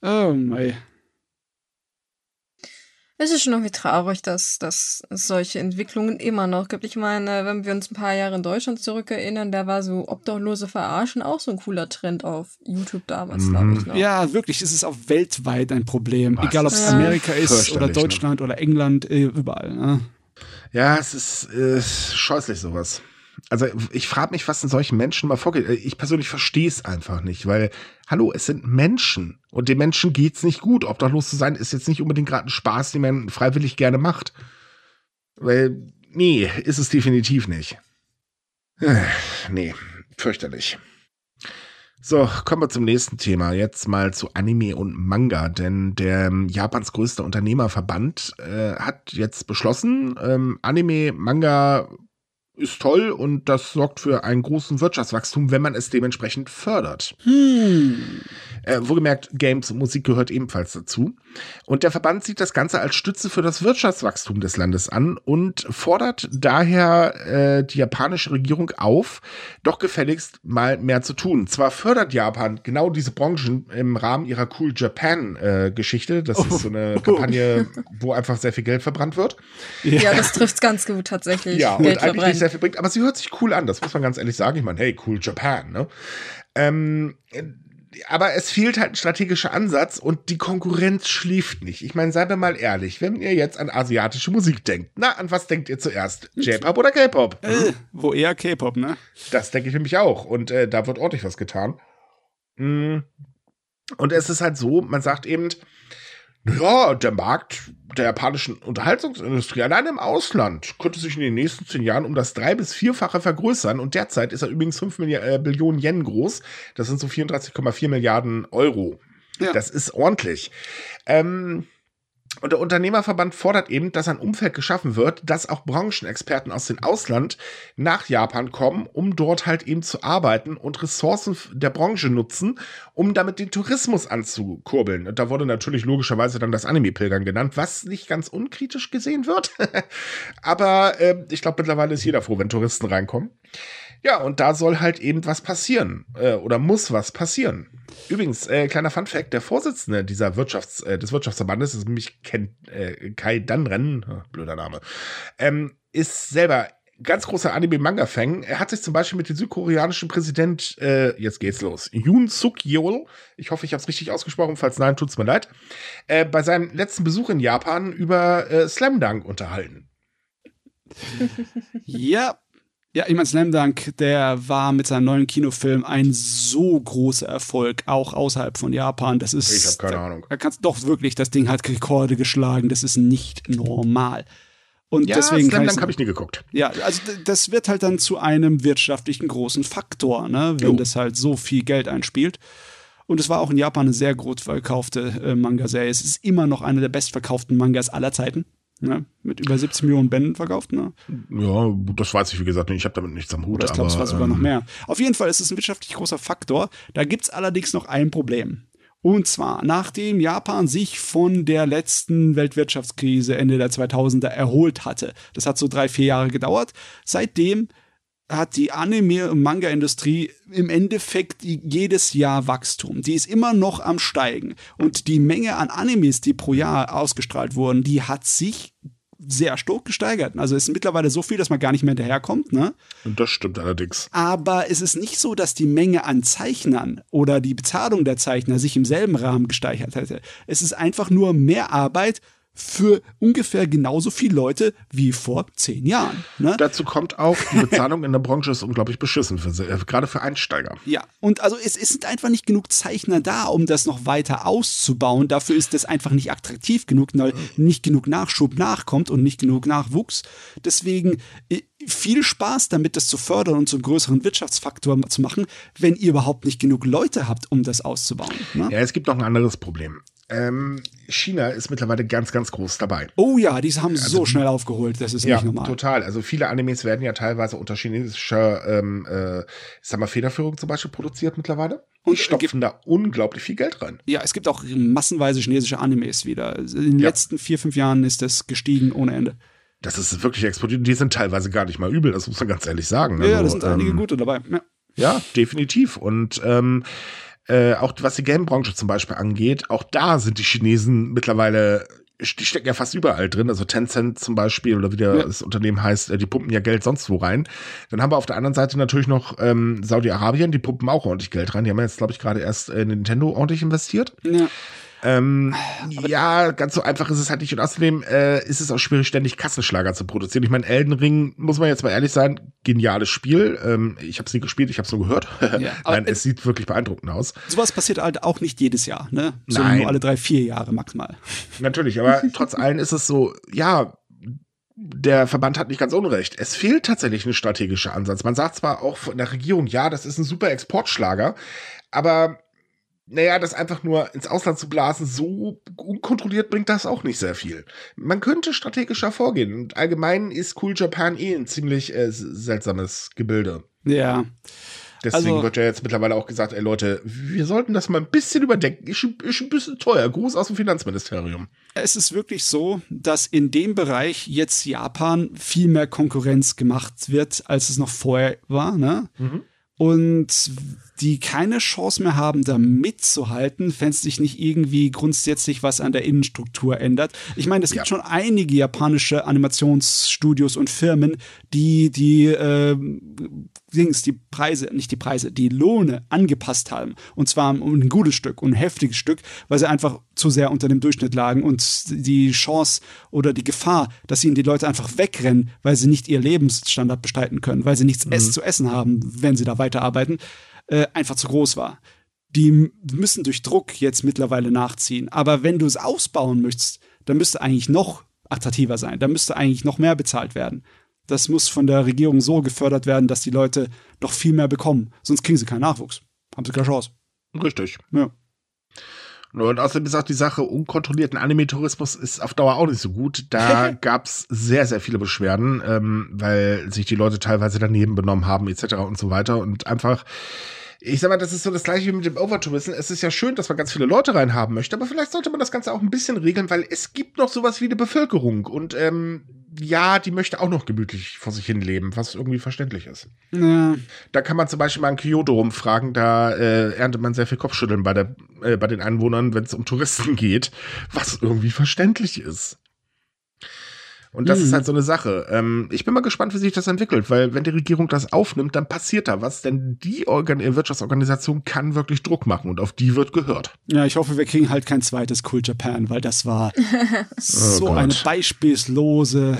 Oh mei. Es ist schon irgendwie traurig, dass, dass es solche Entwicklungen immer noch gibt. Ich meine, wenn wir uns ein paar Jahre in Deutschland zurückerinnern, da war so Obdachlose verarschen auch so ein cooler Trend auf YouTube damals, mhm. glaube ich. Noch. Ja, wirklich, es ist auch weltweit ein Problem. Was? Egal, ob es ja. Amerika ist oder Deutschland, ne? Oder England, überall. Ne? Ja, es ist äh, scheußlich sowas. Also ich frage mich, was in solchen Menschen mal vorgeht. Ich persönlich verstehe es einfach nicht, weil, hallo, es sind Menschen und den Menschen geht's nicht gut. Obdachlos zu sein ist jetzt nicht unbedingt gerade ein Spaß, den man freiwillig gerne macht. Weil, nee, ist es definitiv nicht. Nee, fürchterlich. So, kommen wir zum nächsten Thema. Jetzt mal zu Anime und Manga, denn der Japans größter Unternehmerverband äh, hat jetzt beschlossen, ähm, Anime, Manga ist toll und das sorgt für einen großen Wirtschaftswachstum, wenn man es dementsprechend fördert. Hm. Äh, wohlgemerkt, Games und Musik gehört ebenfalls dazu. Und der Verband sieht das Ganze als Stütze für das Wirtschaftswachstum des Landes an und fordert daher äh, die japanische Regierung auf, doch gefälligst mal mehr zu tun. Zwar fördert Japan genau diese Branchen im Rahmen ihrer Cool Japan-Geschichte. Äh, das oh. ist so eine Kampagne, oh. wo einfach sehr viel Geld verbrannt wird. Ja, ja, das trifft es ganz gut tatsächlich. Ja, und Geld eigentlich nicht sehr viel bringt, aber sie hört sich cool an, das muss man ganz ehrlich sagen. Ich meine, hey, Cool Japan, ne? Ähm, aber es fehlt halt ein strategischer Ansatz und die Konkurrenz schläft nicht. Ich meine, seid mir mal ehrlich, wenn ihr jetzt an asiatische Musik denkt, na, an was denkt ihr zuerst? J-Pop oder K-Pop? Äh, wo eher K-Pop, ne? Das denke ich nämlich auch. Und äh, da wird ordentlich was getan. Und es ist halt so, man sagt eben, ja, der Markt der japanischen Unterhaltungsindustrie allein im Ausland könnte sich in den nächsten zehn Jahren um das drei- bis vierfache vergrößern. Und derzeit ist er übrigens fünf Billionen Yen groß. Das sind so vierunddreißig Komma vier Milliarden Euro. Ja. Das ist ordentlich. Ähm, und der Unternehmerverband fordert eben, dass ein Umfeld geschaffen wird, dass auch Branchenexperten aus dem Ausland nach Japan kommen, um dort halt eben zu arbeiten und Ressourcen der Branche nutzen, um damit den Tourismus anzukurbeln. Und da wurde natürlich logischerweise dann das Anime-Pilgern genannt, was nicht ganz unkritisch gesehen wird. Aber äh, ich glaube, mittlerweile ist jeder froh, wenn Touristen reinkommen. Ja, und da soll halt eben was passieren äh, oder muss was passieren. Übrigens, äh, kleiner Funfact, der Vorsitzende dieser Wirtschafts-, äh, des Wirtschaftsverbandes, das ist nämlich Ken, äh, Kai Danren, blöder Name, ähm, ist selber ganz großer Anime-Manga-Fan. Er hat sich zum Beispiel mit dem südkoreanischen Präsident, äh, jetzt geht's los, Yoon Suk-yeol, ich hoffe, ich habe es richtig ausgesprochen, falls nein, tut's mir leid, äh, bei seinem letzten Besuch in Japan über äh, Slam Dunk unterhalten. Ja, Ja, ich meine, Slam Dunk, der war mit seinem neuen Kinofilm ein so großer Erfolg, auch außerhalb von Japan. Das ist, ich habe keine da, Ahnung. Da kannst, doch, wirklich, das Ding hat Rekorde geschlagen. Das ist nicht normal. Und ja, deswegen Slam Dunk habe ich nie geguckt. Ja, also das wird halt dann zu einem wirtschaftlichen großen Faktor, ne, wenn jo. das halt so viel Geld einspielt. Und es war auch in Japan eine sehr gut verkaufte äh, Manga-Serie. Es ist immer noch eine der bestverkauften Mangas aller Zeiten. Ne? Mit über siebzig Millionen Bänden verkauft, ne? Ja, das weiß ich, wie gesagt, ich habe damit nichts am Hut. Oder ich glaube, es war sogar ähm, noch mehr. Auf jeden Fall ist es ein wirtschaftlich großer Faktor. Da gibt es allerdings noch ein Problem. Und zwar, nachdem Japan sich von der letzten Weltwirtschaftskrise Ende der zweitausender erholt hatte. Das hat so drei, vier Jahre gedauert. Seitdem hat die Anime- und Manga-Industrie im Endeffekt jedes Jahr Wachstum. Die ist immer noch am Steigen. Und die Menge an Animes, die pro Jahr ausgestrahlt wurden, die hat sich sehr stark gesteigert. Also es ist mittlerweile so viel, dass man gar nicht mehr hinterherkommt, ne? Und das stimmt allerdings. Aber es ist nicht so, dass die Menge an Zeichnern oder die Bezahlung der Zeichner sich im selben Rahmen gesteigert hätte. Es ist einfach nur mehr Arbeit für ungefähr genauso viele Leute wie vor zehn Jahren. Ne? Dazu kommt auch, die Bezahlung in der Branche ist unglaublich beschissen, für, äh, gerade für Einsteiger. Ja, und also es, es sind einfach nicht genug Zeichner da, um das noch weiter auszubauen. Dafür ist das einfach nicht attraktiv genug, weil nicht genug Nachschub nachkommt und nicht genug Nachwuchs. Deswegen viel Spaß damit, das zu fördern und zum größeren Wirtschaftsfaktor zu machen, wenn ihr überhaupt nicht genug Leute habt, um das auszubauen. Ne? Ja, es gibt noch ein anderes Problem. Ähm, China ist mittlerweile ganz, ganz groß dabei. Oh ja, die haben also, so schnell aufgeholt, das ist ja, nicht normal. Ja, total. Also viele Animes werden ja teilweise unter chinesischer ähm, äh, ich sag mal, Federführung zum Beispiel produziert mittlerweile. Und die stopfen da unglaublich viel Geld rein. Ja, es gibt auch massenweise chinesische Animes wieder. In den ja. letzten vier, fünf Jahren ist das gestiegen ohne Ende. Das ist wirklich explodiert. Die sind teilweise gar nicht mal übel, das muss man ganz ehrlich sagen. Ja, also, da sind ähm, einige gute dabei. Ja, ja, definitiv. Und ähm, Äh, auch was die Game-Branche zum Beispiel angeht, auch da sind die Chinesen mittlerweile, die stecken ja fast überall drin, also Tencent zum Beispiel oder wie der, ja. das Unternehmen heißt, die pumpen ja Geld sonst wo rein. Dann haben wir auf der anderen Seite natürlich noch ähm, Saudi-Arabien, die pumpen auch ordentlich Geld rein. Die haben jetzt, glaube ich, gerade erst in Nintendo ordentlich investiert. Ja. Ähm, ja, ganz so einfach ist es halt nicht. Und außerdem äh, ist es auch schwierig, ständig Kassenschlager zu produzieren. Ich meine, Elden Ring, muss man jetzt mal ehrlich sein, geniales Spiel. Ähm, ich habe es nie gespielt, ich habe es nur gehört. Ja, Nein, es sieht wirklich beeindruckend aus. Sowas passiert halt auch nicht jedes Jahr, ne? So Nein. Nur alle drei, vier Jahre maximal. Natürlich, aber trotz allem ist es so, ja, der Verband hat nicht ganz unrecht. Es fehlt tatsächlich ein strategischer Ansatz. Man sagt zwar auch von der Regierung, ja, das ist ein super Exportschlager, aber naja, das einfach nur ins Ausland zu blasen, so unkontrolliert bringt das auch nicht sehr viel. Man könnte strategischer vorgehen. Und allgemein ist Cool Japan eh ein ziemlich äh, seltsames Gebilde. Ja. Deswegen also, wird ja jetzt mittlerweile auch gesagt, ey Leute, wir sollten das mal ein bisschen überdenken. Ist, ist ein bisschen teuer. Gruß aus dem Finanzministerium. Es ist wirklich so, dass in dem Bereich jetzt Japan viel mehr Konkurrenz gemacht wird, als es noch vorher war, ne? Mhm. Und die keine Chance mehr haben, da mitzuhalten, wenn es sich nicht irgendwie grundsätzlich was an der Innenstruktur ändert. Ich meine, es gibt ja. schon einige japanische Animationsstudios und Firmen, die die äh, Dings, die Preise, nicht die Preise, die Lohne angepasst haben. Und zwar ein gutes Stück und ein heftiges Stück, weil sie einfach zu sehr unter dem Durchschnitt lagen und die Chance oder die Gefahr, dass ihnen die Leute einfach wegrennen, weil sie nicht ihr Lebensstandard bestreiten können, weil sie nichts mhm. zu essen haben, wenn sie da weiterarbeiten, äh, einfach zu groß war. Die müssen durch Druck jetzt mittlerweile nachziehen. Aber wenn du es ausbauen möchtest, dann müsste eigentlich noch attraktiver sein. Da müsste eigentlich noch mehr bezahlt werden. Das muss von der Regierung so gefördert werden, dass die Leute noch viel mehr bekommen. Sonst kriegen sie keinen Nachwuchs. Haben sie keine Chance. Richtig. Ja. Und außerdem ist auch die Sache, unkontrollierten Anime-Tourismus ist auf Dauer auch nicht so gut. Da gab es sehr, sehr viele Beschwerden, ähm, weil sich die Leute teilweise daneben benommen haben, et cetera und so weiter. Und einfach, ich sag mal, das ist so das Gleiche wie mit dem Overtourism. Es ist ja schön, dass man ganz viele Leute reinhaben möchte, aber vielleicht sollte man das Ganze auch ein bisschen regeln, weil es gibt noch sowas wie eine Bevölkerung. Und ähm, ja, die möchte auch noch gemütlich vor sich hin leben, was irgendwie verständlich ist. Ja. Da kann man zum Beispiel mal in Kyoto rumfragen, da äh, erntet man sehr viel Kopfschütteln bei, der, äh, bei den Einwohnern, wenn es um Touristen geht, was irgendwie verständlich ist. Und das hm. ist halt so eine Sache. Ähm, ich bin mal gespannt, wie sich das entwickelt, weil wenn die Regierung das aufnimmt, dann passiert da was, denn die Organ- Wirtschaftsorganisation kann wirklich Druck machen und auf die wird gehört. Ja, ich hoffe, wir kriegen halt kein zweites Cool Japan, weil das war so oh eine beispielslose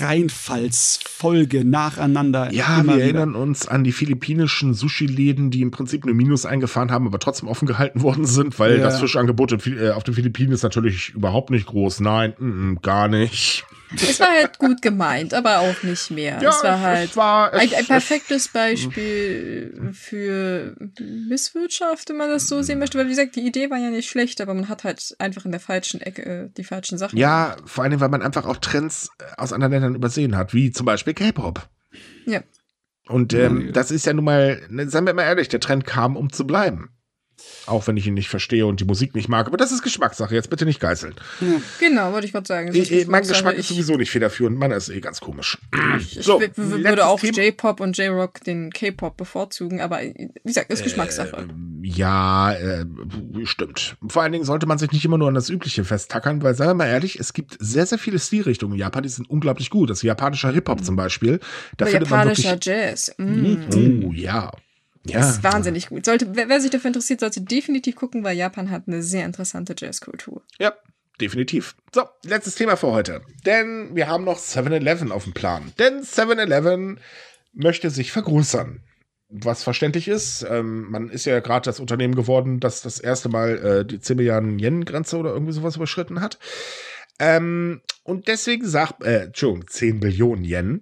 Reinfallsfolge nacheinander. Ja, wir wieder. erinnern uns an die philippinischen Sushi-Läden, die im Prinzip eine Minus eingefahren haben, aber trotzdem offen gehalten worden sind, weil ja. das Fischangebot auf den Philippinen ist natürlich überhaupt nicht groß. Nein, mm, gar nicht. Es war halt gut gemeint, aber auch nicht mehr. Ja, es war halt es war, es, ein, ein perfektes Beispiel für Misswirtschaft, wenn man das so sehen möchte. Weil wie gesagt, die Idee war ja nicht schlecht, aber man hat halt einfach in der falschen Ecke die falschen Sachen. Ja, gemacht. Vor allem, weil man einfach auch Trends aus anderen Ländern übersehen hat, wie zum Beispiel K-Pop. Ja. Und ähm, ja, das ist ja nun mal, seien wir mal ehrlich, der Trend kam, um zu bleiben. Auch wenn ich ihn nicht verstehe und die Musik nicht mag. Aber das ist Geschmackssache, jetzt bitte nicht geißeln. Ja. Genau, wollte ich gerade sagen. Ich, ich, mein Geschmack ist sowieso nicht federführend. Mann, ist eh ganz komisch. Ich, ich so, w- w- würde auch Thema. J-Pop und J-Rock den K-Pop bevorzugen. Aber wie gesagt, ist Geschmackssache. Äh, ja, äh, stimmt. Vor allen Dingen sollte man sich nicht immer nur an das Übliche festtackern. Weil, seien wir mal ehrlich, es gibt sehr, sehr viele Stilrichtungen in Japan, die sind unglaublich gut. Das japanische Hip-Hop zum Beispiel. Da findet japanischer man wirklich Jazz. Mm. Oh, ja. Ja. Das ist wahnsinnig gut. Sollte, wer, wer sich dafür interessiert, sollte definitiv gucken, weil Japan hat eine sehr interessante Jazzkultur. Ja, definitiv. So, letztes Thema für heute. Denn wir haben noch seven eleven auf dem Plan. Denn seven eleven möchte sich vergrößern. Was verständlich ist, ähm, man ist ja gerade das Unternehmen geworden, das das erste Mal äh, die zehn Milliarden Yen Grenze oder irgendwie sowas überschritten hat. Ähm, und deswegen sagt, äh, Entschuldigung, zehn Billionen Yen.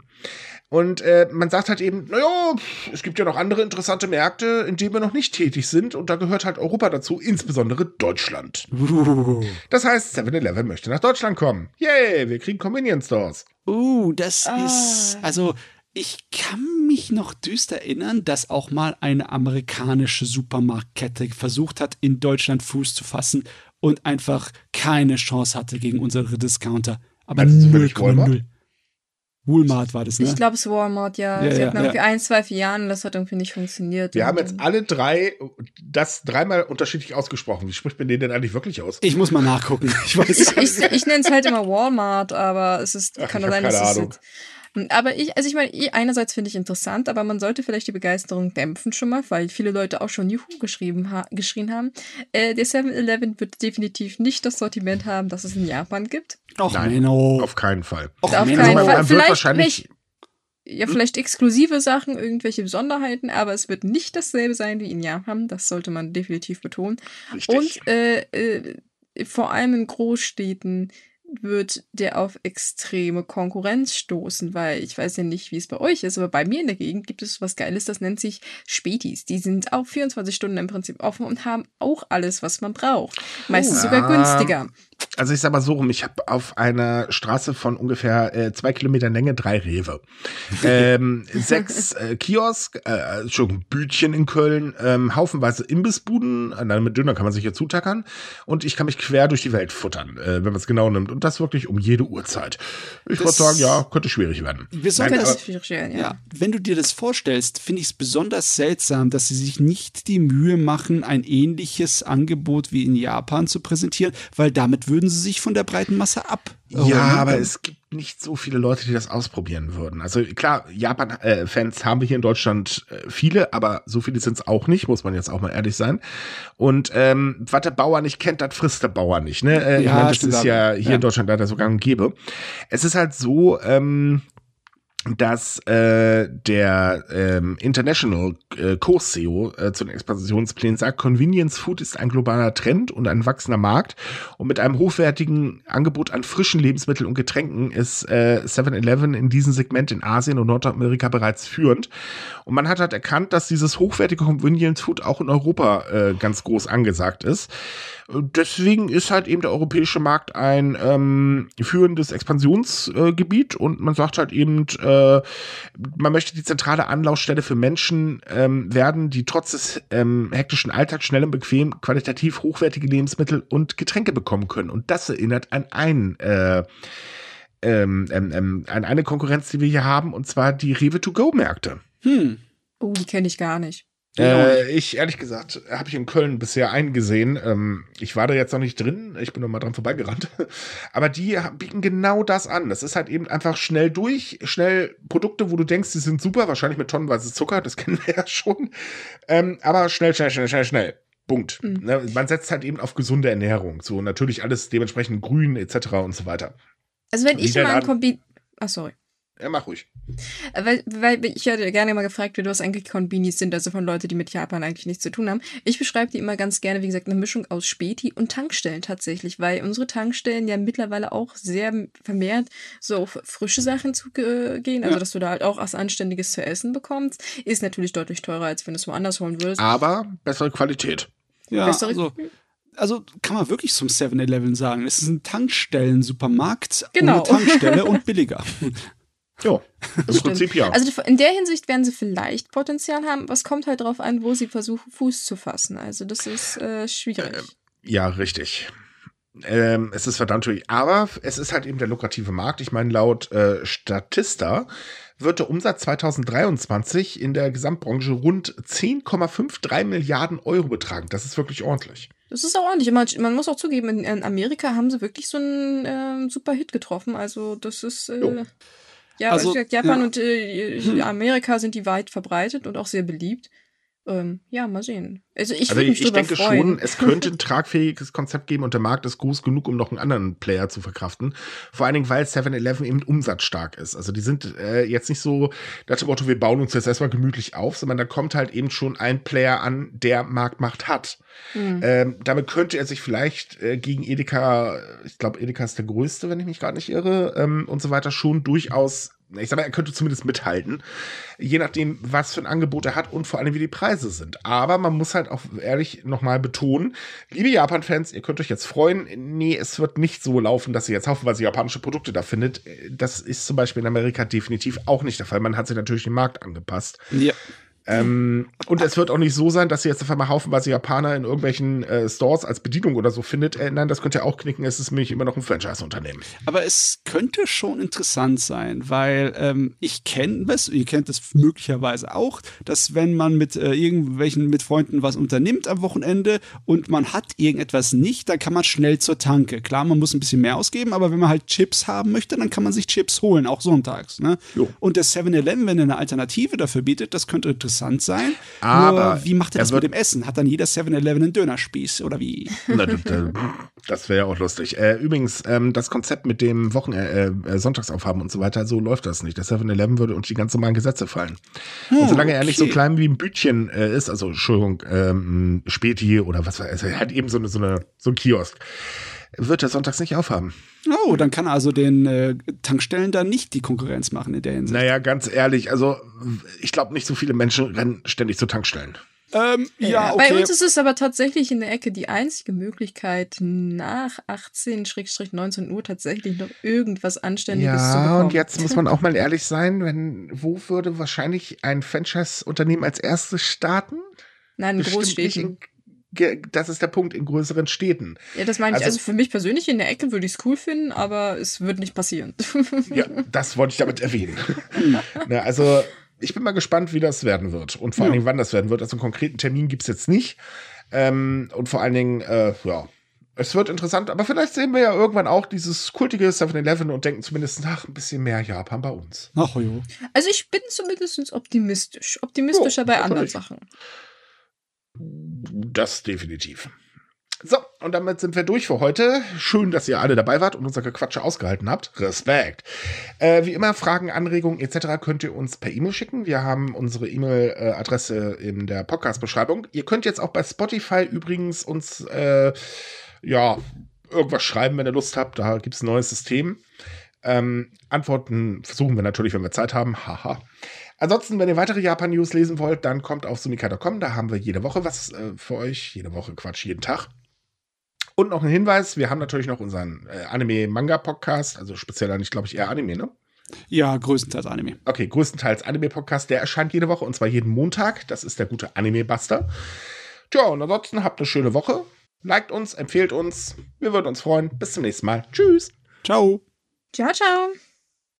Und äh, man sagt halt eben, naja, es gibt ja noch andere interessante Märkte, in denen wir noch nicht tätig sind. Und da gehört halt Europa dazu, insbesondere Deutschland. Uh. Das heißt, seven eleven möchte nach Deutschland kommen. Yay, wir kriegen Convenience Stores. Uh, das ah. ist, also ich kann mich noch düster erinnern, dass auch mal eine amerikanische Supermarktkette versucht hat, in Deutschland Fuß zu fassen und einfach keine Chance hatte gegen unsere Discounter. Aber null Komma null. Walmart war das, ne? Ich glaube, es ist Walmart, ja. ja Sie ja, hatten ja. irgendwie ein, zwei, vier Jahre und das hat irgendwie nicht funktioniert. Wir haben jetzt alle drei das dreimal unterschiedlich ausgesprochen. Wie spricht man den denn eigentlich wirklich aus? Ich muss mal nachgucken. Ich weiß Ich, ich, ich nenne es halt immer Walmart, aber es ist, Ach, kann doch sein, dass es ist. Aber ich, also ich meine, einerseits finde ich interessant, aber man sollte vielleicht die Begeisterung dämpfen schon mal, weil viele Leute auch schon Juhu geschrieben ha- geschrien haben. Äh, der seven eleven wird definitiv nicht das Sortiment haben, das es in Japan gibt. Och, nein, no. auf keinen Fall. Och, auf keinen Fall. Fall. Vielleicht wahrscheinlich ja, vielleicht exklusive Sachen, irgendwelche Besonderheiten, aber es wird nicht dasselbe sein wie in Japan. Das sollte man definitiv betonen. Richtig. Und äh, äh, vor allem in Großstädten wird der auf extreme Konkurrenz stoßen, weil ich weiß ja nicht, wie es bei euch ist, aber bei mir in der Gegend gibt es was Geiles, das nennt sich Spätis. Die sind auch vierundzwanzig Stunden im Prinzip offen und haben auch alles, was man braucht. Meistens oh, sogar günstiger. Also ich sag mal so rum, ich habe auf einer Straße von ungefähr äh, zwei Kilometern Länge drei Rewe. ähm, sechs äh, Kiosk, äh, Entschuldigung, Bütchen in Köln, ähm, haufenweise Imbissbuden, äh, mit Döner kann man sich ja zutackern und ich kann mich quer durch die Welt futtern, äh, wenn man es genau nimmt. Und das wirklich um jede Uhrzeit. Ich würde sagen, ja, könnte schwierig werden. Wir sollten das schwierig werden, ja. ja. Wenn du dir das vorstellst, finde ich es besonders seltsam, dass sie sich nicht die Mühe machen, ein ähnliches Angebot wie in Japan zu präsentieren, weil damit würden sie sich von der breiten Masse ab. Ja, aber es gibt nicht so viele Leute, die das ausprobieren würden. Also klar, Japan-Fans äh, haben wir hier in Deutschland äh, viele, aber so viele sind es auch nicht, muss man jetzt auch mal ehrlich sein. Und ähm, was der Bauer nicht kennt, das frisst der Bauer nicht. Ne? Äh, ja, ich meine, das ist ja hier ja. in Deutschland leider so gang und gäbe. Es ist halt so, ähm, dass äh, der ähm, International äh, Co-S E O äh, zu den Expansionsplänen sagt, Convenience Food ist ein globaler Trend und ein wachsender Markt, und mit einem hochwertigen Angebot an frischen Lebensmitteln und Getränken ist äh, seven eleven in diesem Segment in Asien und Nordamerika bereits führend. Und man hat halt erkannt, dass dieses hochwertige Convenience Food auch in Europa äh, ganz groß angesagt ist. Deswegen ist halt eben der europäische Markt ein ähm, führendes Expansionsgebiet, äh, und man sagt halt eben, äh, man möchte die zentrale Anlaufstelle für Menschen ähm, werden, die trotz des ähm, hektischen Alltags schnell und bequem qualitativ hochwertige Lebensmittel und Getränke bekommen können. Und das erinnert an einen äh, ähm, ähm, an eine Konkurrenz, die wir hier haben, und zwar die Rewe-to-go-Märkte. Hm. Oh, die kenne ich gar nicht. Äh, ich, ehrlich gesagt, habe ich in Köln bisher einen gesehen. Ähm, ich war da jetzt noch nicht drin. Ich bin noch mal dran vorbeigerannt. Aber die bieten genau das an. Das ist halt eben einfach schnell durch, schnell Produkte, wo du denkst, die sind super, wahrscheinlich mit tonnenweise Zucker, das kennen wir ja schon. Ähm, aber schnell, schnell, schnell, schnell, schnell. Punkt. Mhm. Ne? Man setzt halt eben auf gesunde Ernährung. So, natürlich alles dementsprechend grün, et cetera und so weiter. Also wenn ich mal ein Kombi... Ach, sorry. Ja, mach ruhig. Weil, weil ich hätte gerne mal gefragt, wie das eigentlich Konbinis sind, also von Leuten, die mit Japan eigentlich nichts zu tun haben. Ich beschreibe die immer ganz gerne, wie gesagt, eine Mischung aus Späti und Tankstellen tatsächlich, weil unsere Tankstellen ja mittlerweile auch sehr vermehrt so auf frische Sachen zu äh, gehen, also ja. dass du da halt auch was Anständiges zu essen bekommst. Ist natürlich deutlich teurer, als wenn du es woanders holen würdest. Aber bessere Qualität. Ja, bessere also. Also kann man wirklich zum seven eleven sagen, es ist ein Tankstellen-Supermarkt, genau. Ohne Tankstelle und billiger. Ja, im Prinzip ja. Also in der Hinsicht werden sie vielleicht Potenzial haben, was kommt halt drauf an, wo sie versuchen, Fuß zu fassen. Also das ist äh, schwierig. Ähm, ja, richtig. Ähm, es ist verdammt schwierig. Aber es ist halt eben der lukrative Markt. Ich meine, laut äh, Statista wird der Umsatz zwanzig dreiundzwanzig in der Gesamtbranche rund zehn Komma fünf drei Milliarden Euro betragen. Das ist wirklich ordentlich. Das ist auch ordentlich. Man, man muss auch zugeben, in, in Amerika haben sie wirklich so einen äh, super Hit getroffen. Also das ist... Äh, Ja, also, also Japan ja. und äh, hm. Amerika sind die weit verbreitet und auch sehr beliebt. Ähm, ja, mal sehen. Also ich, also ich, ich denke freuen. schon, es könnte ein tragfähiges Konzept geben und der Markt ist groß genug, um noch einen anderen Player zu verkraften. Vor allen Dingen, weil seven eleven eben umsatzstark ist. Also die sind äh, jetzt nicht so nach dem Motto, wir bauen uns jetzt erstmal gemütlich auf, sondern da kommt halt eben schon ein Player an, der Marktmacht hat. Mhm. Ähm, damit könnte er sich vielleicht äh, gegen Edeka, ich glaube Edeka ist der größte, wenn ich mich gerade nicht irre, ähm, und so weiter, schon durchaus, ich sage mal, er könnte zumindest mithalten, je nachdem, was für ein Angebot er hat und vor allem, wie die Preise sind. Aber man muss halt auch ehrlich nochmal betonen, liebe Japan-Fans, ihr könnt euch jetzt freuen, nee, es wird nicht so laufen, dass ihr jetzt haufenweise japanische Produkte da findet. Das ist zum Beispiel in Amerika definitiv auch nicht der Fall. Man hat sich natürlich den Markt angepasst. Ja. Ähm, und es wird auch nicht so sein, dass ihr jetzt auf einmal haufenweise Japaner in irgendwelchen äh, Stores als Bedienung oder so findet. Äh, nein, das könnt ihr auch knicken, es ist nämlich immer noch ein Franchise-Unternehmen. Aber es könnte schon interessant sein, weil ähm, ich kenne das, ihr kennt das möglicherweise auch, dass wenn man mit äh, irgendwelchen, mit Freunden was unternimmt am Wochenende und man hat irgendetwas nicht, dann kann man schnell zur Tanke. Klar, man muss ein bisschen mehr ausgeben, aber wenn man halt Chips haben möchte, dann kann man sich Chips holen, auch sonntags. Ne? Und der seven eleven, wenn er eine Alternative dafür bietet, das könnte interessant sein. Aber nur, wie macht er das mit dem Essen? Hat dann jeder seven eleven einen Dönerspieß oder wie? Na, das wäre ja auch lustig. Äh, übrigens, ähm, das Konzept mit dem Wochen äh, äh, Sonntagsaufhaben und so weiter, so läuft das nicht. Der seven eleven würde uns die ganz normalen Gesetze fallen. Hm, und solange okay. er nicht so klein wie ein Bütchen äh, ist, also Entschuldigung, ähm, Späti oder was weiß ich, er hat eben so, eine, so, eine, so ein Kiosk, wird er sonntags nicht aufhaben. Oh, dann kann er also den äh, Tankstellen da nicht die Konkurrenz machen in der Hinsicht. Naja, ganz ehrlich, also ich glaube nicht so viele Menschen rennen ständig zu Tankstellen. Ähm, ja, ja, okay. Bei uns ist es aber tatsächlich in der Ecke die einzige Möglichkeit, nach achtzehn neunzehn Uhr tatsächlich noch irgendwas Anständiges ja, zu bekommen. Ja, und jetzt muss man auch mal ehrlich sein, wenn, wo würde wahrscheinlich ein Franchise-Unternehmen als erstes starten? Nein, ein Großstädtchen. Das ist der Punkt, in größeren Städten. Ja, das meine ich. Also, also für mich persönlich in der Ecke würde ich es cool finden, aber es wird nicht passieren. Ja, das wollte ich damit erwähnen. Na, also ich bin mal gespannt, wie das werden wird und vor ja. allen Dingen, wann das werden wird. Also einen konkreten Termin gibt es jetzt nicht. Ähm, und vor allen Dingen, äh, ja, Es wird interessant, aber vielleicht sehen wir ja irgendwann auch dieses kultige seven eleven und denken zumindest nach ein bisschen mehr Japan bei uns. Ach jo. Also ich bin zumindest optimistisch. Optimistischer jo, bei anderen Sachen. Das definitiv. So, und damit sind wir durch für heute. Schön, dass ihr alle dabei wart und unser Gequatsche ausgehalten habt. Respekt. Äh, wie immer, Fragen, Anregungen et cetera könnt ihr uns per E-Mail schicken. Wir haben unsere E-Mail-Adresse in der Podcast-Beschreibung. Ihr könnt jetzt auch bei Spotify übrigens uns äh, ja, irgendwas schreiben, wenn ihr Lust habt. Da gibt es ein neues System. Ähm, Antworten versuchen wir natürlich, wenn wir Zeit haben. Haha. Ansonsten, wenn ihr weitere Japan-News lesen wollt, dann kommt auf sumikai punkt com. Da haben wir jede Woche was äh, für euch. Jede Woche, Quatsch, jeden Tag. Und noch ein Hinweis, wir haben natürlich noch unseren äh, Anime-Manga-Podcast, also speziell eigentlich, glaube ich, eher Anime, ne? Ja, größtenteils Anime. Okay, größtenteils Anime-Podcast, der erscheint jede Woche und zwar jeden Montag. Das ist der gute Anime-Buster. Tja, und ansonsten habt eine schöne Woche. Liked uns, empfehlt uns. Wir würden uns freuen. Bis zum nächsten Mal. Tschüss. Ciao. Ciao, ciao.